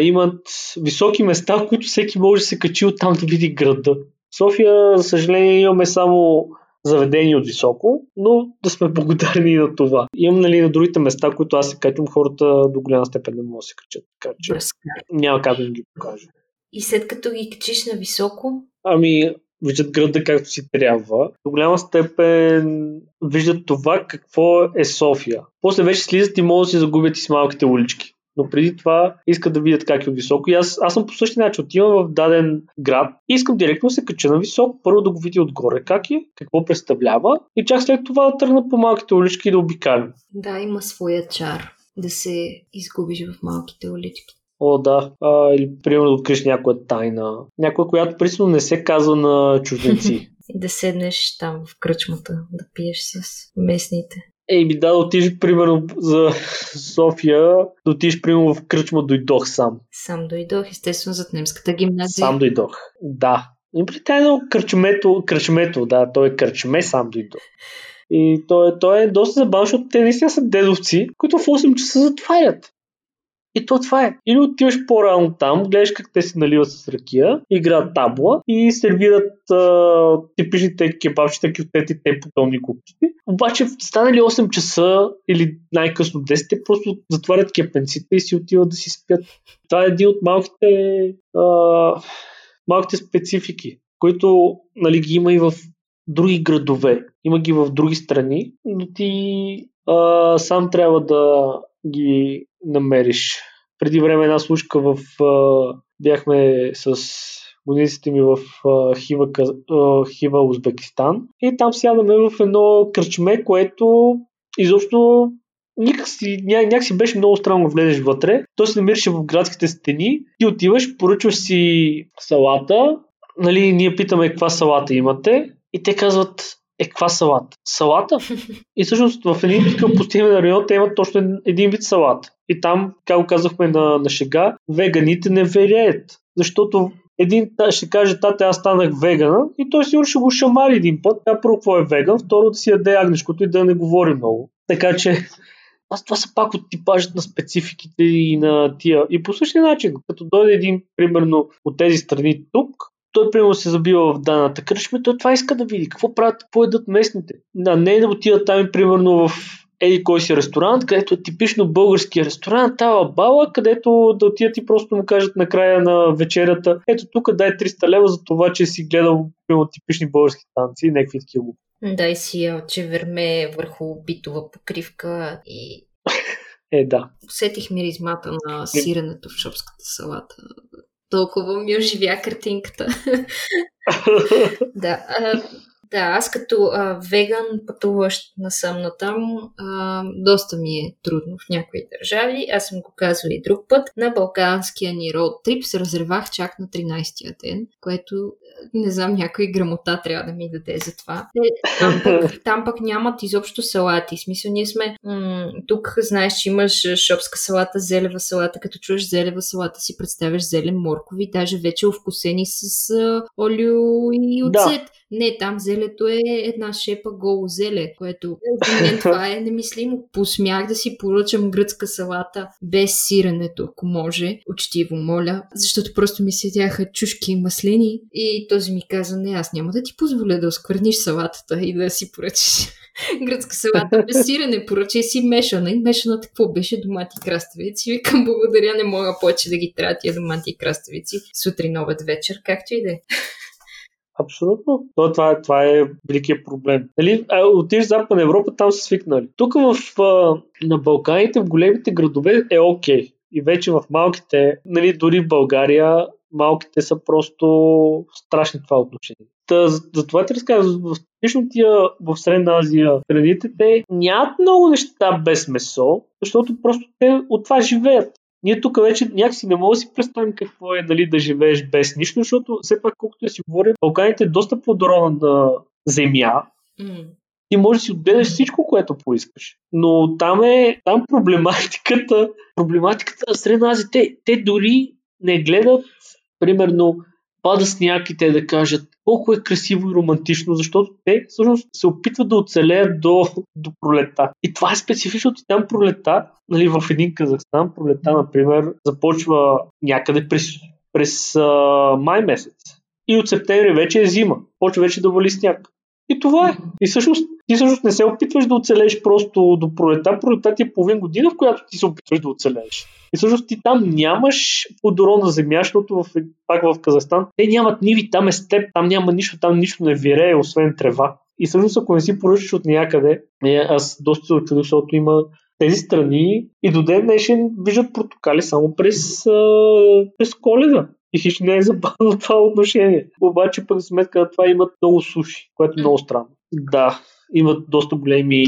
имат високи места, в които всеки може да се качи оттам да види града. В София, за съжаление, имаме само заведение от високо, но да сме благодарни и на това. Имам, нали, на другите места, които аз се качвам, хората до голяма степен не могат да се качат. Така че няма как да ги покажа. И след като ги качиш на високо? Ами... виждат града както си трябва. До голяма степен виждат това какво е София. После вече слизат и могат да се загубят и с малките улички. Но преди това искат да видят как е високо. И аз съм по същия начин. Отивам в даден град и искам директно да се кача на високо. Първо да го видя отгоре как е, какво представлява. И чак след това да тръгна по малките улички и да обикалям. Да, има своя чар да се изгубиш в малките улички. О, да. Или, примерно, да откриеш някоя тайна. Някоя, която присно не се казва на чужденци. И да седнеш там в кръчмата, да пиеш с местните. Еми, да отиш, примерно, за София, да отиш, примерно, в кръчма дойдох сам. Сам дойдох, естествено, зад немската гимназия. Сам дойдох, да. И при тайна кръчмето, да, той е кръчме, сам дойдох. И той е доста забавно, защото те наистина са дедовци, които в 8 часа затварят. И то това е. Или отиваш по-рано там, гледаш как те се наливат с ракия, играят табла и сервират типичните кебабчета, кюфтети, те подобни купчите. Обаче станали 8 часа или най-късно 10, те просто затварят кепенците и си отиват да си спят. Това е един от малките специфики, които, нали, ги има и в други градове. Има ги в други страни, но ти сам трябва да ги намериш. Преди време една случка бяхме с годиниците ми в Хива, Узбекистан, и там сядаме в едно кръчме, което изобщо някакси беше много странно да влезеш вътре. То се намираше в градските стени, ти отиваш, поръчваш си салата, нали, ние питаме каква салата имате и те казват: каква салата? Салата? И всъщност в един вид към пустинен район те имат точно един вид салата. И там, както казахме на шега, веганите не вереят. Защото един ще каже: тате, аз станах вегана, и той сигурно ще го шамари един път. Тя първо какво е веган, второ да си яде агнешкото и да не говори много. Така че това са пак от типажът на спецификите и на тия. И по същия начин, като дойде един, примерно, от тези страни тук, той, примерно, се забива в даната кръчма, той това иска да види. Какво правят, какво едат местните? Не е да отидат там, примерно, в еди кой си ресторант, където е типично български ресторант, тава бала, където да отидат и просто му кажат накрая на вечерята: ето тук дай 300 лева за това, че си гледал, примерно, типични български танци и някакви такива. Дай си чеверме върху битова покривка и... да. Усетих миризмата на сиренето в шопската салата. Толкова ми оживя картинката. Да, аз като веган, пътуващ насам натам, доста ми е трудно в някои държави. Аз съм го казвала и друг път. На балканския ни роуд трип се разревах чак на 13-тия ден, което не знам, някоя грамота трябва да ми даде за това. Там пък нямат изобщо салати. В смисъл, ние сме... тук знаеш, че имаш шопска салата, зелева салата. Като чуеш зелева салата, си представяш зелен моркови, даже вече овкусени с олио и оцет. Да. Не, там зелето е една шепа голо зеле, което за мен това е немислимо. Посмях да си поръчам гръцка салата без сиренето, ако може. Учтиво моля, защото просто ми седяха чушки маслини и този ми каза, не, аз няма да ти позволя да оскверниш салатата и да си поръчиш гръцка салата без сирене, поръчай си мешана. И мешаната какво беше? Домати и краставици. Викам, благодаря, не мога повече да ги трябва тия домати и краставици сутрин, обед, вечер, както и да е. Абсолютно. Но това е великият проблем. Нали? Отиш в Западна Европа, там са свикнали. Тук на Балканите, в големите градове е окей. И вече в малките, нали, дори в България, малките са просто страшни това отношение. Затова ти разказвам, в Средна Азия средите те нямат много неща без месо, защото просто те от това живеят. Ние тук вече някакси не мога да си представим какво е, нали, да живееш без нищо, защото все пак, колкото да си говорим, Балканите е доста плодородна земя. Ти можеш да си отгледаш всичко, което поискаш. Но там проблематиката на Средна Азия, те дори не гледат, примерно, пада сняг и те да кажат колко е красиво и романтично, защото те всъщност се опитват да оцелеят до пролета. И това е специфично, защото там пролета, нали, в един Казахстан, пролета, например, започва някъде през май месец. И от септември вече е зима. Почва вече да вали сняг. И това е. И всъщност ти всъщност не се опитваш да оцелееш просто до пролета. Пролета ти е половин година, в която ти се опитваш да оцелееш. И всъщност ти там нямаш плодородна земя, защото пак в Казахстан те нямат ниви, там е степ, там няма нищо, там нищо не вирее, освен трева. И всъщност ако не си поръчаш от някъде, аз доста се очудих, защото има тези страни и до ден днешен виждат портокали само през Коледа. И хич не е забавно това отношение. Обаче пък сметка на това имат много суши, което е много странно. Да, имат доста големи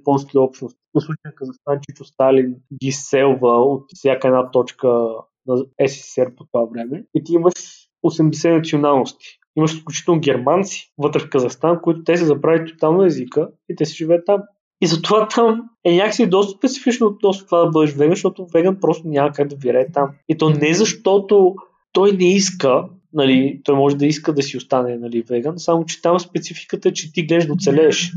японски общности. В случая Казахстан, Чичо Сталин ги селва от всяка една точка на СССР по това време. И ти имаш 80 националности. Имаш включително германци вътре в Казахстан, които те се забравят тотално езика и те си живеят там. И затова там е някакси доста специфично относно това да бъдеш веган, защото веган просто няма как да вирее там. И то не защото той не иска, нали, той може да иска да си остане, нали, веган, само че там спецификата е, че ти гледаш да оцелееш.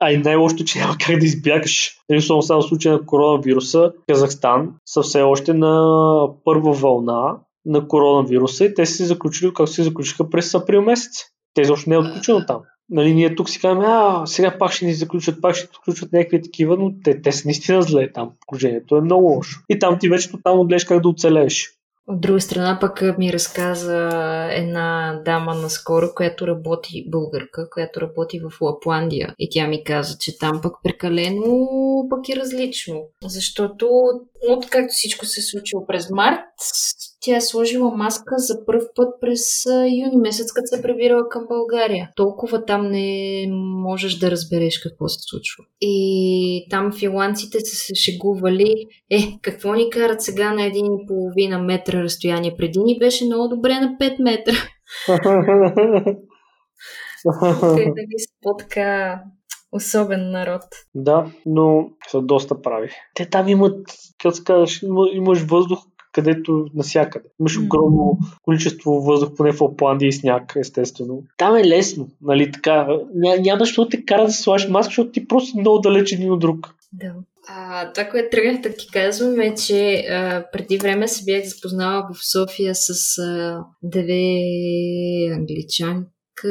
А и най-лошото, че няма как да избягаш. Особено само в случая на коронавируса, Казахстан са все още на първа вълна на коронавируса и те са се заключили, както се заключиха през април месец. Те изобщо не е отключено там. Нали, ние тук си казваме, сега пак ще ни заключат, пак ще отключват някакви такива, но те са наистина зле там. Положението е много лошо. И там ти вече тотално гледаш как да оцелееш. От друга страна пък ми разказа една дама наскоро, която работи, българка, която работи в Лапландия. И тя ми каза, че там пък прекалено пък е различно. Защото откакто всичко се е случило през март, тя е сложила маска за пръв път през юни месец, като се прибирала към България. Толкова там не можеш да разбереш какво се случва. И там филанците са се шегували. Какво ни карат сега на 1,5 метра разстояние? Преди ни беше много добре на 5 метра. Тъй да ви са по-така особен народ. Да, но са доста прави. Те там имат, като казваш, имаш въздух където насякъде. Имаш огромно количество въздух, поне в Лапландия и сняг, естествено. Там е лесно, нали, така. Няма защото те кара да слагаш маска, защото ти просто си много далеч един от друг. Да. Това, което тръгнах да ти казвам е, че преди време се бях запознала в София с две англичанки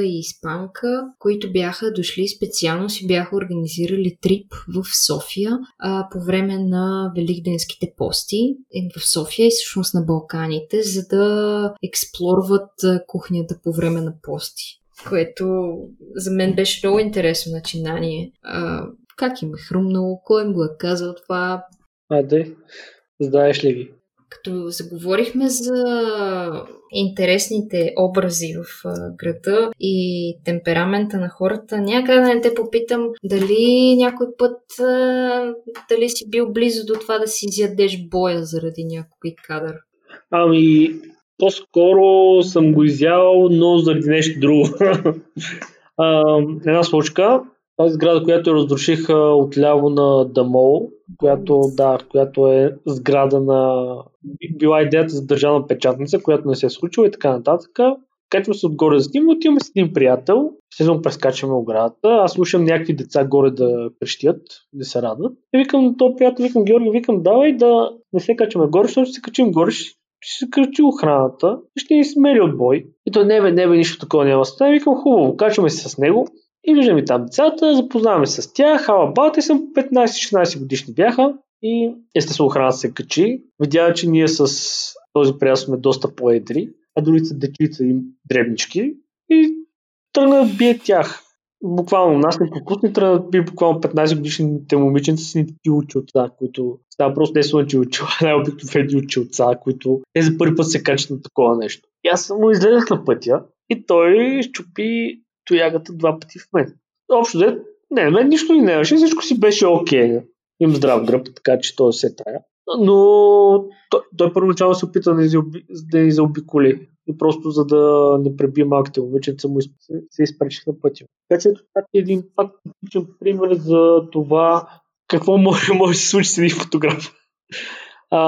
и испанка, които бяха дошли специално, си бяха организирали трип в София по време на великденските пости в София и всъщност на Балканите, за да експлорват кухнята по време на пости, което за мен беше много интересно начинание. Как им е хрумнало, кой им го е казал това? Знаеш ли ги? Като заговорихме за интересните образи в града и темперамента на хората, някъде не те попитам дали някой път дали си бил близо до това да си изядеш боя заради някой кадър. По-скоро съм го изявал, но заради нещо друго. Една случка. Тази сграда, която я разрушиха отляво на Дамол, която е сграда на... Била идеята за държавна печатница, която не се е случила и така нататък. Качваме се отгоре да снимаме, отиваме с един приятел, сезон прескачаме оградата, аз слушам някакви деца горе да крещят, да се радват. И викам на този приятел, Георги, давай да не се качваме горе, защото ще се качим горе, ще се кръчи охраната и ще ни смели от бой. И то не бе, нищо такова няма да стане. Викам, хубаво, качваме се с него и виждаме там децата, запознаваме се с тях, халабата и съм 15-16 годишни бяха и естествено охраната се качи. Видява, че ние с този приятел сме доста по-едри, а другите са дечица и дребнички и тръгна бие тях. Буквално нас не попусни, трябва да би буквално 15 годишните момиченци с ни такива училца, които става просто не слънчи учила, най-обикновени училца, които не за първи път се качат на такова нещо. И аз му излезах на пътя и той щупи тоягата два пъти в мен. Общо дед, мен нищо не нямаше, всичко си беше окей. Им здрав гръб, така че той се тая. Но той първоначално се опита да ни заобиколи. И просто за да не пребие малките момиченца му се изпречих на пътя. Така че това е един практичен пример за това какво може да се случи с един фотограф.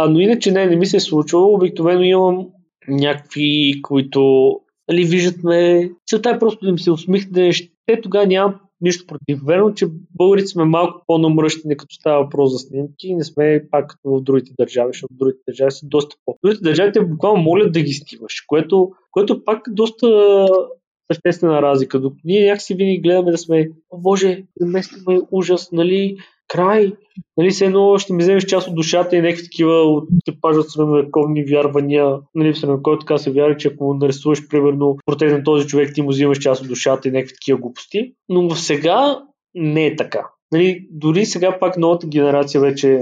Но иначе не ми се е случило. Обикновено имам някакви, които виждат ме. Целта е просто да им се усмихнеш. Те тогава нямам нищо против. Верно, че българите сме малко по-намръщени, като става въпрос за снимки и не сме пак като в другите държави, защото другите държави са доста по-. Другите държави те буквално молят да ги снимаш, което пак е доста съществена разлика. Докато ние някакси винаги гледаме да сме, о боже, наместиме ужас, край, все едно ще ми вземеш част от душата и някакви такива от типажа от средновековни вярвания, в средновековието така се вярва, че ако нарисуваш примерно протез на този човек, ти му взимаш част от душата и някакви такива глупости, но сега не е така. Дори сега пак новата генерация вече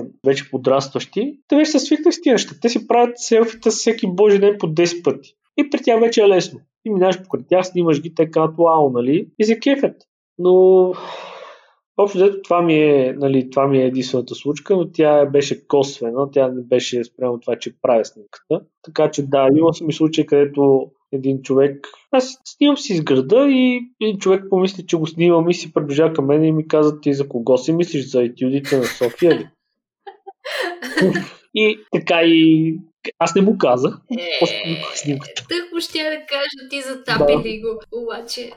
подрастващи, те вече са свикнали с тия неща, те си правят селфита всеки божи ден по 10 пъти и при тях вече е лесно. Ти минаш покрай тях, снимаш ги така вау, и се кефят. Но общо взето това ми е единствената случка, но тя беше косвена, тя не беше спрямо това, че прави снимката. Така че да, има ми случай, където един човек, аз снимам си из града и един човек помисли, че го снимам и си приближа към мен и ми каза, ти за кого си мислиш, за етюдите на София ли? И така и аз не му казах. Тъх му ще да кажа, ти затапи ли го, обаче.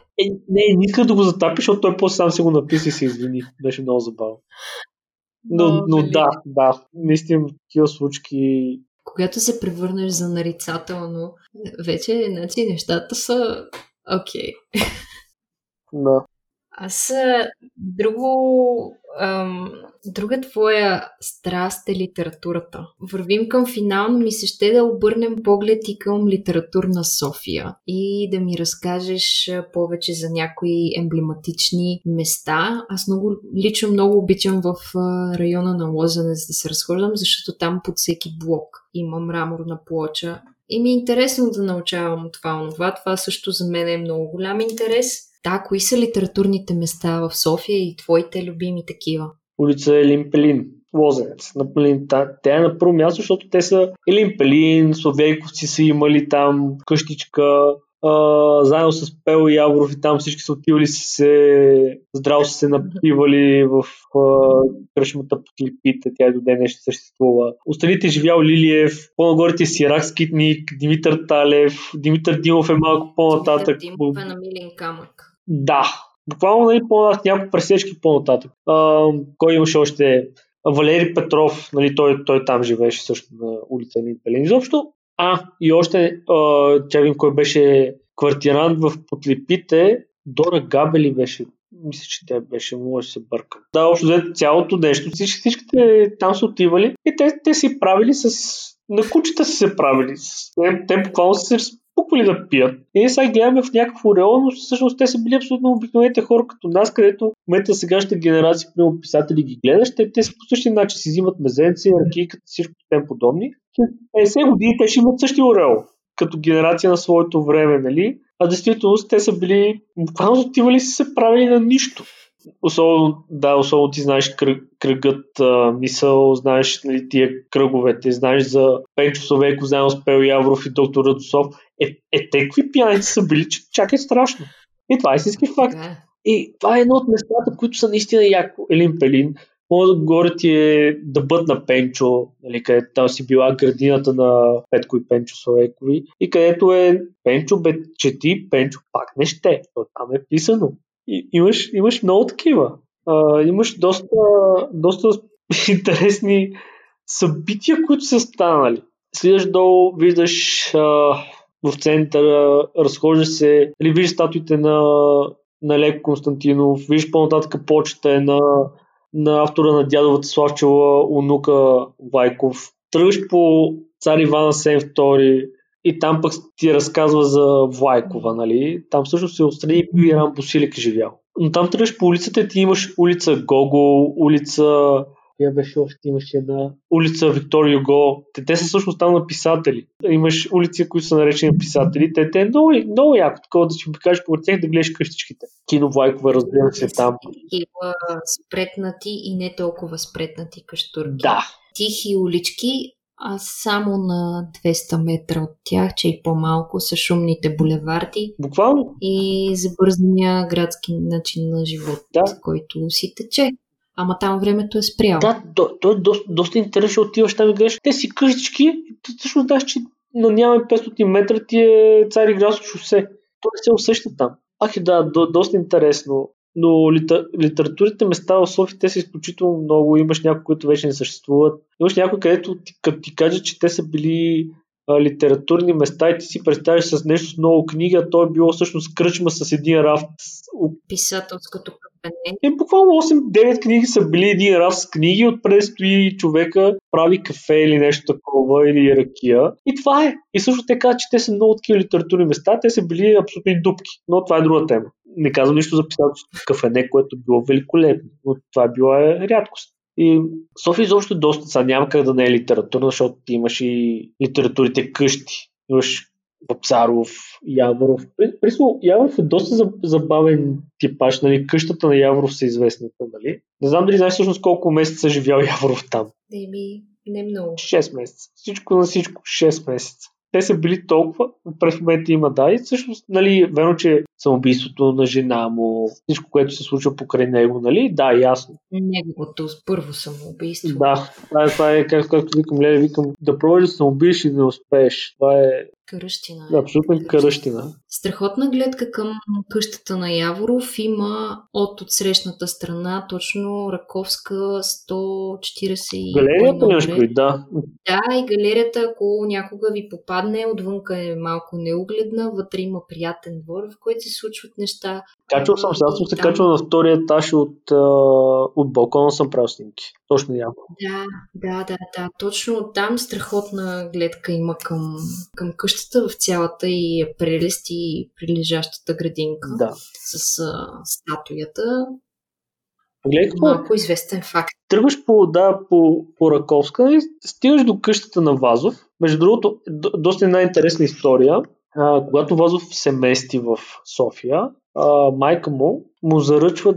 Не иска да го затапиш, защото той после сам се го написа и се извини. Беше много забавно. Но да. Наистина такива случки. Когато се превърнеш за нарицателно, вече нещата са окей. Okay. Да. Аз друга твоя страст е литературата. Вървим към финално, ми се ще да обърнем поглед и към литературна София и да ми разкажеш повече за някои емблематични места. Аз много обичам в района на Лозенец да се разхождам, защото там под всеки блок има мраморна плоча и ми е интересно да научавам това. Това също за мен е много голям интерес. Да, кои са литературните места в София и твоите любими такива? Улица Елин Пелин, Лозенец. Тя е на първо място, защото те са Елин Пелин, Славейковци са имали там къщичка, заедно с Пел и Яворов и там всички са отивали здраво са се напивали в кръшмата по клипите, тя и до ден нещо съществува. Останите живял Лилиев, по-нагорите си Ирак Скитник, Димитър Талев, Димитър Димов е малко по-нататък. Димитър Димов е на Милен камък. Да, буквално по-нататък, няколко пресечки по-нататък. Кой имаше още? Валери Петров, той там живееше също на улица Елин Пелин. Изобщо и още чакам, кой беше квартирант в Подлепите, Дора Габели беше. Мисля, че тя беше, може да се бърка. Да, общо взето цялото нещо. Всичките там са отивали и те си правили на кучета са се правили. Те буквално са се разпуквали да пият. И ние сега гледаме в някакъв ореол, но всъщност те са били абсолютно обикновените хора като нас, където в момента сегашната генерация, примерно писатели ги гледаш, те са по същия начин си взимат мезенци, ракийката, всичко тем подобни. 50 години те ще имат същия ореол, като генерация на своето време, А действително те са били, буквално отивали са се правили на нищо. Особено ти знаеш кръгът мисъл, знаеш тия кръговете, знаеш за Пенчо Славейков, заедно с Пел Яворов и доктор Радусов. Те какви пияници са били, че чак е страшно. И това е истински факт. И това е едно от местата, които са наистина яко. Елин Пелин. Може да горе ти е дъбът на Пенчо, където там си била градината на Петко и Пенчо Славейкови и където е Пенчо бе чети, Пенчо пак не ще, но там е писано. И имаш много такива. Имаш доста интересни събития, които са станали. Слизаш долу, виждаш в центъра, разхождаш се, или виждаш статуите на Леко Константинов, виждаш по-нататък почта на автора на дядовата Славчева онука Вайков. Тръгваш по цар Ивана Сен II и там пък ти разказва за Вайкова, нали? Там всъщност се отстрани Билеран Босилик живял. Но там тръгваш по улицата и ти имаш улица Гогол, улица... Я беше още, имаше една улица Виктор Юго. Те са всъщност там на писатели. Имаш улици, които са наречени на писатели. Те е много, много яко такова да си покажеш по тях, да гледаш къщичките. Кино Влайкова, разбира се, там. И спретнати и не толкова спретнати къщурки. Да. Тихи улички, а само на 200 метра от тях, че и по-малко, са шумните булеварди. Буквално. И забързания градски начин на живот, да, с който си тече. Ама там времето е спряло. Да, то е доста интересно, отиваш там и гледаш. Те си къщички, всъщност знаеш, че на нямаме 500 метра ти е Цариградско шосе. То не се усеща там. Доста интересно. Но литературите места в София, те са изключително много. Имаш някои, които вече не съществуват. Имаш някои, където като ти кажа, че те са били литературни места и ти си представиш с нещо с много книга, то е било всъщност кръчма с един рафт. Писателското кафене. Буквално 8-9 книги са били един рафт с книги, отпред стои човека, прави кафе или нещо такова, или ракия. И това е. И също те казват, че те са много такива литературни места, те са били абсолютни дупки. Но това е друга тема. Не казвам нищо за писателското кафене, което е било великолепно, но това била рядкост. И София изобщо доста са, няма как да не е литературна, защото ти имаш и литературите къщи. Имаш Вапцаров, Яворов. Присъл, Яворов е доста забавен типаж, нали? Къщата на Яворов са известната, нали? Не знам дали знаеш всъщност колко месеца живял Яворов там. Не много. 6 месеца. Всичко на всичко, 6 месеца. Те са били толкова, през момента има и всъщност, нали, верно, че самоубийството на жена му, всичко, което се случва покрай него, нали, да, ясно. Неговото първо самоубийство. Да, това е, както викам, Леля, викам, да продължиш да самоубиеш и да успееш. Това е... Кръщина. Да, абсолютно кръщина. Страхотна гледка към къщата на Яворов има от отсрещната страна, точно Раковска 140... Галерията нещо, да. Да, и галерията, ако някога ви попадне, отвънка е малко неугледна, вътре има приятен двор, в който се случват неща. Качвал съм, сега съм се качвал на втория етаж от балкона, съм правил снимки. Точно Яворов. Да. Точно там страхотна гледка има към къщата в цялата и прелест и прилежащата градинка, да, с статуята. Гледай, малко известен факт. Тръгваш по Раковска и стигаш до къщата на Вазов. Между другото, доста една интересна история. Когато Вазов се мести в София, майка му заръчва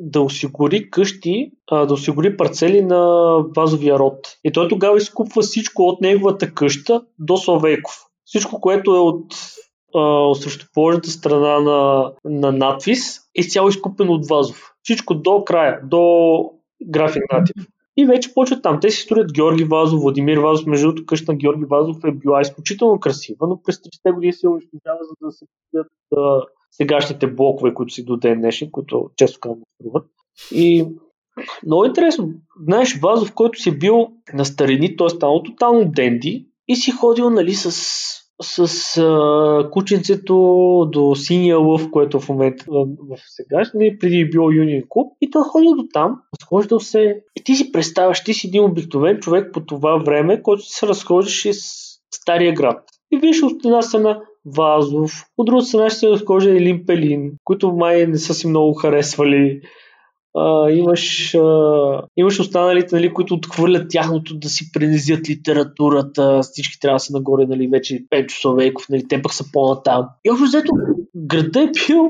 да осигури къщи, да осигури парцели на Вазовия род. И той тогава изкупва всичко от неговата къща до Славейков. Всичко, което е от срещуположната страна на надвис, е цяло изкупено от Вазов. Всичко до края, до граф Игнатиев. И вече почват там. Те си строят Георги Вазов, Владимир Вазов. Между другото, къща на Георги Вазов е била изключително красива, но през 30-те години се унищожава, за да се построят сегашните блокове, които си до ден днешни, които често казвам струват. И много интересно. Знаеш, Вазов, който си бил на старини, той е станал тотално денди и си ходил, нали, с кученцето до Синия лъв, което в момента в сегашния, преди е било Юнион клуб, и той ходил до там, разхождал се. И ти си представяш, ти си един обикновен човек по това време, който се разхождаше с Стария град. И виж от една страна Вазов, от друга страна ще се разхожда Елин Пелин, които май не са си много харесвали. Имаш останалите, нали, които отхвърлят тяхното да си пренизят литературата, всички трябва да са нагоре, нали, вече Пенчо Славейков, нали, те пък са по-натам. И общо взето, града е бил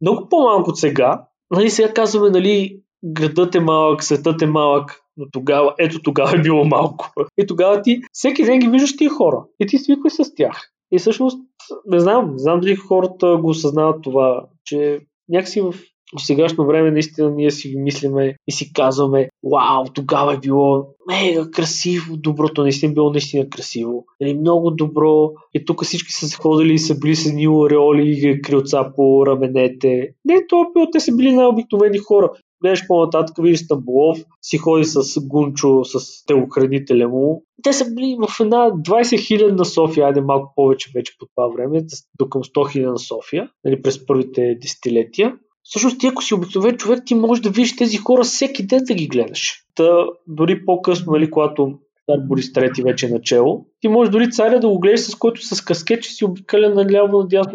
много по-малко от сега. Нали, сега казваме, нали, градът е малък, светът е малък, но тогава, ето тогава е било малко. И тогава ти всеки ден ги виждаш тия хора и ти свиквай с тях. И всъщност, не знам дали хората го осъзнават това, че някакси в сегашно време наистина ние си мислиме и си казваме, вау, тогава е било мега красиво, доброто наистина било наистина красиво. Или много добро. И тук всички са ходили и са били с едни ореоли и крилца по раменете. Не, това било, те са били най-обикновени хора. Гледаш по-нататък, видиш Стамболов, си ходи с Гунчо, с телохранителя му. Те са били в една 20 000 на София, айде малко повече вече по това време, до към 100 000 на София, нали, през първите десетилетия. Всъщност ти ако си обикновен човек, ти можеш да видиш тези хора всеки ден да ги гледаш. Та, дори по-късно, нали, когато цар Борис III вече е начело, ти можеш дори царя да го гледаш, с който с каскет, че си обикаля наляво, надясно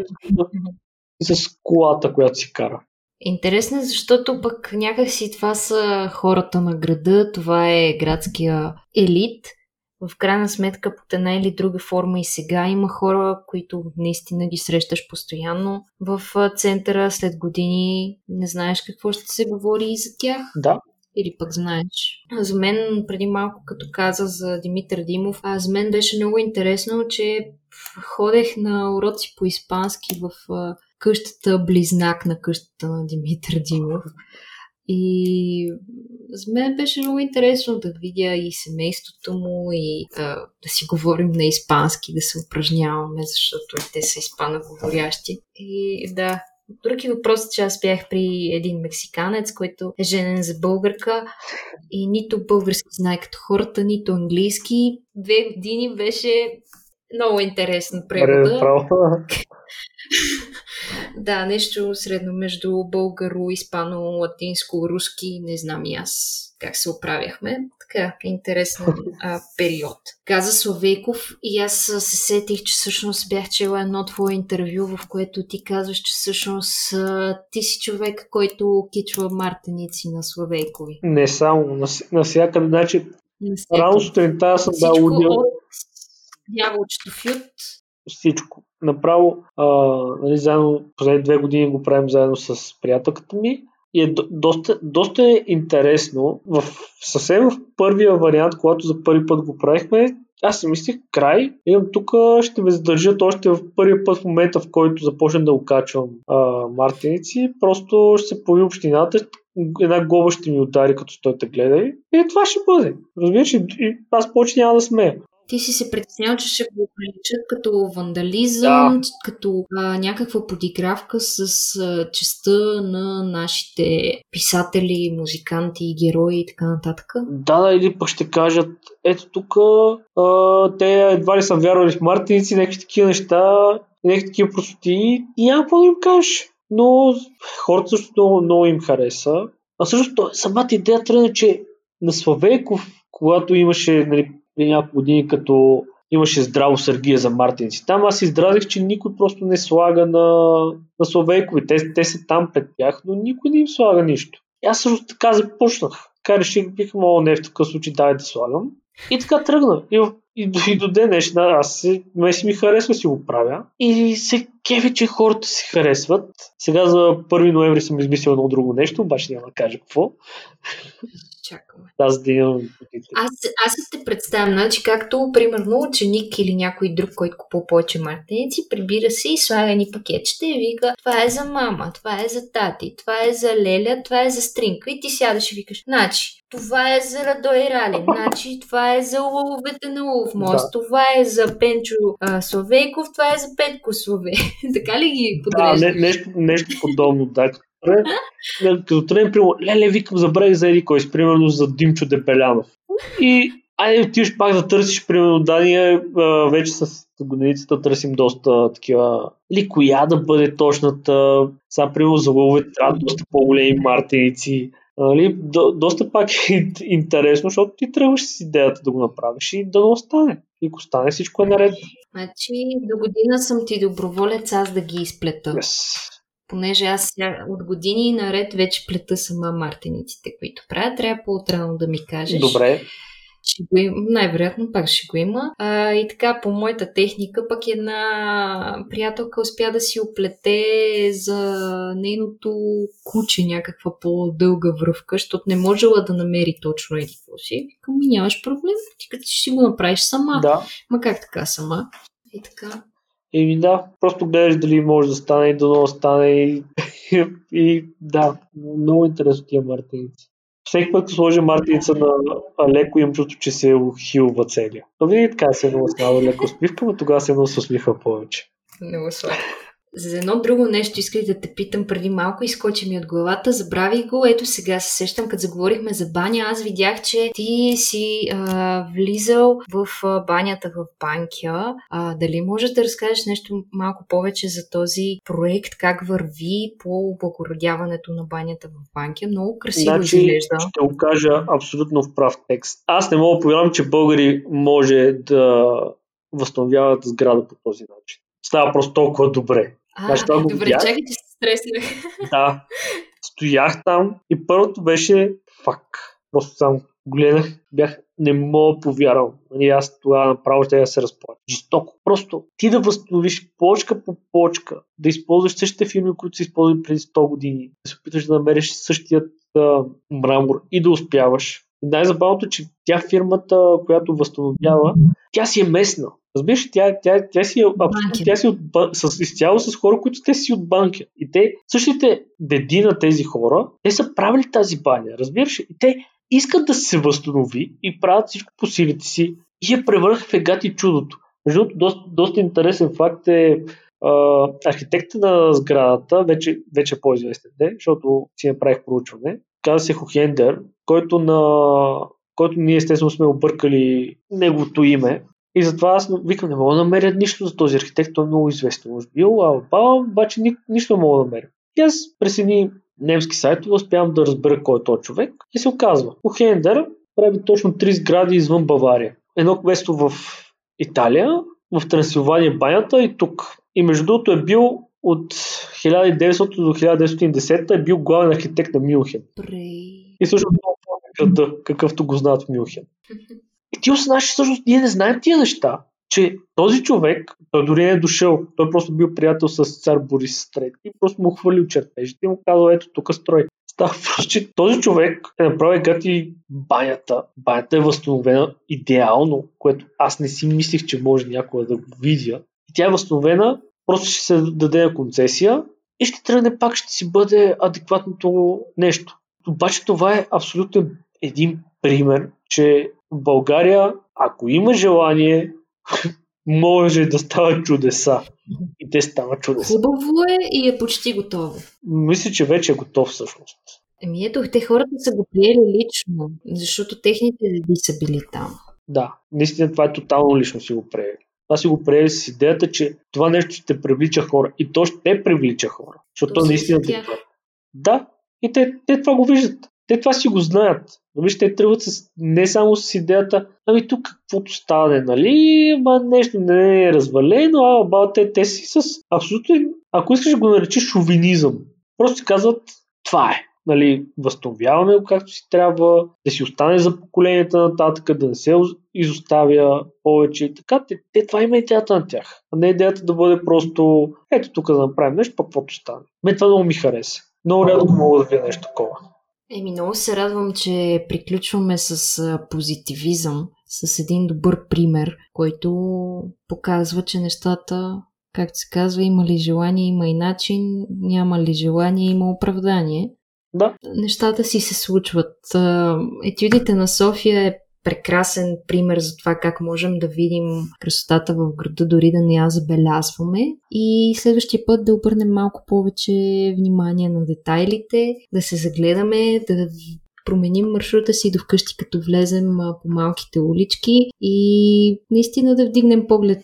и с колата, която си кара. Интересно, защото пък някакси това са хората на града, това е градския елит. В крайна сметка, под една или друга форма и сега има хора, които наистина ги срещаш постоянно в центъра, след години не знаеш какво ще се говори и за тях. Да. Или пък знаеш. За мен, преди малко като каза за Димитър Димов, за мен беше много интересно, че ходех на уроци по испански в къщата близнак на къщата на Димитър Димов. И за мен беше много интересно да видя и семейството му, и да си говорим на испански, да се упражняваме, защото те са испаноговорящи. И да, други въпроси, че аз бях при един мексиканец, който е женен за българка и нито български знае като хората, нито английски. 2 години беше много интересно превода. Да, нещо средно между българо, испано, латинско, руски, не знам и аз как се оправяхме. Така, интересен период. Каза Славейков и аз се сетих, че всъщност бях чела едно твое интервю, в което ти казваш, че всъщност ти си човек, който кичва мартеници на Славейкови. Не само, насякъде. Значи, рано сутринта аз съм дал аудио. Дяволчето фют. Всичко. Направо, нали, заедно, последни 2 години го правим заедно с приятелката ми и е доста е интересно. Съвсем в първия вариант, когато за първи път го правихме, аз си мислих, край, имам тук, ще ме задържат още в първия път, в момента в който започнем да го качвам мартеници, просто ще се появи общината, една глоба ще ми удари, като той те гледа и това ще бъде. Разбираш, и аз повече няма да смея. Ти си се притеснял, че ще го оприличат като вандализъм, да, като някаква подигравка с честта на нашите писатели, музиканти, герои и така нататък. Да, или пък ще кажат, ето тук те едва ли са вярвали в мартеници, някакви такива неща, някакви такива простоти и няма какво да им кажеш. Но хората също много им хареса. А също самата идея тръгна, че на Славейков, когато имаше, нали, при няколко години, като имаше здраво съргия за мартеници. Там аз издразих, че никой просто не слага на Славейкови. Те са там пред тях, но никой не им слага нищо. И аз също така започнах. Така реших, бих мало не в такъв случай, дай да слагам. И така тръгна. И до ден днешна, мен си ми харесва, си го правя. И се кефи, че хората си харесват. Сега за 1 ноември съм измислил едно друго нещо, обаче няма да кажа какво. Чакаме. Аз се представям, че както, примерно, ученик или някой друг, който купува повече мартеници, прибира се и слага ни пакетчета и вика, това е за мама, това е за тати, това е за леля, това е за стринка. И ти сядаш и викаш, значи, това е за Радо и Рален, значи, това е за уловете на Улов мост, да, това е за Пенчо Славейков, това е за Петко Славе. Така ли ги подреждаш? Да, нещо подобно, да. Като тръгнем, примерно, леле, викам, забравих за един кой, примерно за Димчо Депелянов. И айде отиваш пак да търсиш, примерно, Дания, вече с годиницата търсим доста такива, или коя да бъде точната, сега, примерно, за лъвове трябва доста по-големи мартеници. Нали? Доста пак е интересно, защото ти тръгваш с идеята да го направиш и да не остане. И ако стане, всичко е наред. Значи, до година съм ти доброволец аз да ги изплета. Yes. Понеже аз от години наред вече плета сама мартениците, които правя, трябва по-утрано да ми кажеш. Добре. Ще го има, най-вероятно пак ще го има. И така, по моята техника, пък една приятелка успя да си оплете за нейното куче някаква по-дълга връвка, защото не можела да намери точно еди какво си. Викам, нямаш проблем, ти като ще го направиш сама. Да. Ма как така сама? И така. Еми да, просто гледаш дали може да стане и да не стане и да, много интересно тия мартеници. Всеки път, като сложи мартеница на Леко, имам чувство, че се ухилва целия. Но винаги така се едно става Леко спивка, но тогава се едно се усмихва повече. Много сладко. За едно друго нещо исках да те питам преди малко, изкочи ми от главата, забравих го, ето сега се сещам, като заговорихме за баня, аз видях, че ти си влизал в банята в Банкя. Дали можеш да разкажеш нещо малко повече за този проект, как върви по облагородяването на банята в Банкя? Много красиво изглежда. Ще го кажа абсолютно в прав текст. Аз не мога да повярвам, че българи може да възстановяват сграда по този начин. Става просто толкова добре. Добре, чакай, че се стреснах. Да, стоях там и първото беше фак. Просто там гледах, бях не мога повярвам. Аз тогава направо ще да се разплача. Жестоко. Просто ти да възстановиш почка по почка, да използваш същите фирми, които са използвали преди 100 години, да се опиташ да намериш същият мрамор и да успяваш. Най-забавното, че тя фирмата, която възстановява, тя си е местна. Разбираш, тя си е изцяло с хора, които те си от Банка. И те, същите деди на тези хора, те са правили тази баня. Разбираш, и те искат да се възстанови и правят всичко по силите си и я превърнаха в егат и чудото. Между другото, доста интересен факт е архитектът на сградата, вече по-известен, защото си направих проучване. Каза се Хохендер, който ние естествено сме объркали неговото име. И затова аз викам, не мога да намеря нищо за този архитект, той е много известен. Може би, обаче нищо не мога да намеря. И аз през едни немски сайтове успявам да разбера кой е този човек. И се оказва, Хохендер прави точно 3 сгради извън Бавария. Едно место в Италия, в Трансилвания банята и тук. И между другото е бил от 1900 до 1910 е бил главен архитект на Мюнхен. И също много по-града, какъвто го знаят в Мюнхен. И ти осъзнаш, всъщност ние не знаем тия неща, че този човек, той дори не е дошъл, той просто бил приятел с цар Борис III и просто му хвалил чертежите и му казал, ето тук строй. Става въпрос, че този човек е направил гати банята. Банята е възстановена идеално, което аз не си мислих, че може някога да го видя. И тя е възстановена, просто ще се даде на концесия и ще тръгне пак, ще си бъде адекватното нещо. Обаче това е абсолютно един пример, че в България, ако има желание, може да става чудеса. И те стават чудеса. Хубаво е и е почти готово. Мисля, че вече е готов всъщност. Еми ето, те хората са го приели лично, защото техните деди са били там. Да, наистина това е тотално лично си го приели. Това си го приели с идеята, че това нещо ще привлича хора. И то ще привлича хора. Защото наистина те това. Да, и те това го виждат. Те това си го знаят. Но виж, те тръгват не само с идеята, ами тук каквото стане, нали, нещо не е развалено, те си с абсолютно, ако искаш го наречи шовинизъм. Просто си казват, това е. Нали, възстановяваме го както си трябва, да си остане за поколенията нататък, да не се изоставя повече и така. Те това има идеята на тях. А не идеята да бъде просто, ето тук да направим нещо, пък каквото стане. Мен това много ми хареса. Много рядко мога да видя нещо такова. Много се радвам, че приключваме с позитивизъм, с един добър пример, който показва, че нещата, както се казва, има ли желание, има и начин, няма ли желание, има оправдание. Да. Нещата си се случват. Етюдите на София е прекрасен пример за това как можем да видим красотата в града, дори да не я забелязваме. И следващия път да обърнем малко повече внимание на детайлите, да се загледаме, да променим маршрута си до вкъщи, като влезем по малките улички и наистина да вдигнем поглед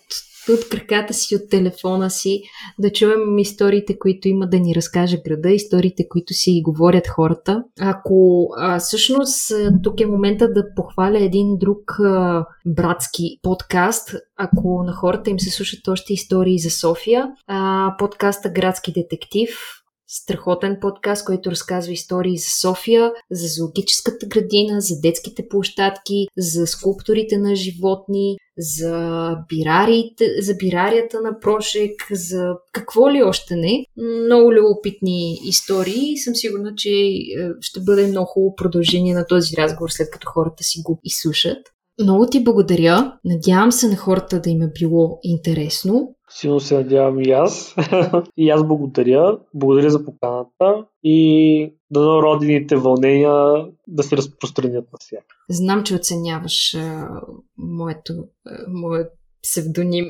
от краката си, от телефона си, да чуем историите, които има да ни разкаже града, историите, които си говорят хората. Всъщност, тук е момента да похваля един друг братски подкаст, ако на хората им се слушат още истории за София, подкаста «Градски детектив». Страхотен подкаст, който разказва истории за София, за зоологическата градина, за детските площадки, за скулптурите на животни, за бирарията на Прошек, за какво ли още не. Много любопитни истории и съм сигурна, че ще бъде много хубаво продължение на този разговор, след като хората си го изслушат. Много ти благодаря. Надявам се на хората да им е било интересно. Силно се надявам и аз. И аз благодаря. Благодаря за поканата и дано родените вълнения да се разпространят на всяка. Знам, че оценяваш моето псевдоним.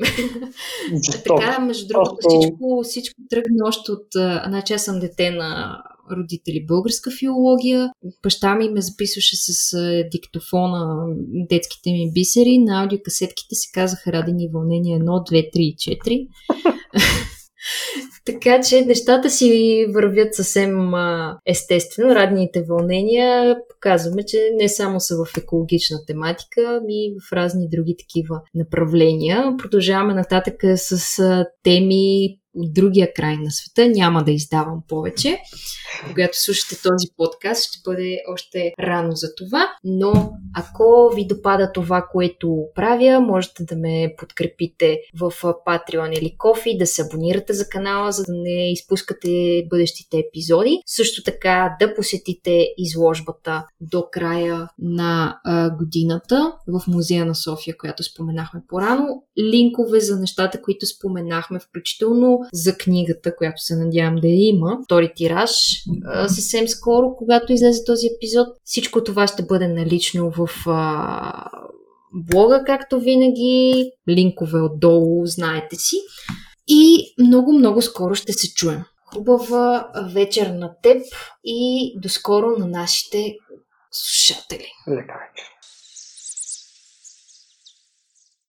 Така, между другото, всичко тръгна още от... Значи аз съм дете на родители българска филология. Баща ми ме записваше с диктофона детските ми бисери. На аудиокасетките се казаха Радени вълнения 1, 2, 3 и 4. Така че нещата си вървят съвсем естествено. Радните вълнения показваме, че не само са в екологична тематика, и в разни други такива направления. Продължаваме нататък с теми от другия край на света. Няма да издавам повече. Когато слушате този подкаст, ще бъде още рано за това. Но ако ви допада това, което правя, можете да ме подкрепите в Patreon или Coffee, да се абонирате за канала, за да не изпускате бъдещите епизоди. Също така да посетите изложбата до края на годината в Музея на София, която споменахме по-рано. Линкове за нещата, които споменахме, включително за книгата, която се надявам да я има. Втори тираж съвсем скоро, когато излезе този епизод. Всичко това ще бъде налично в блога, както винаги. Линкове отдолу, знаете си. И много-много скоро ще се чуем. Хубава вечер на теб и доскоро на нашите слушатели. Лека вечер.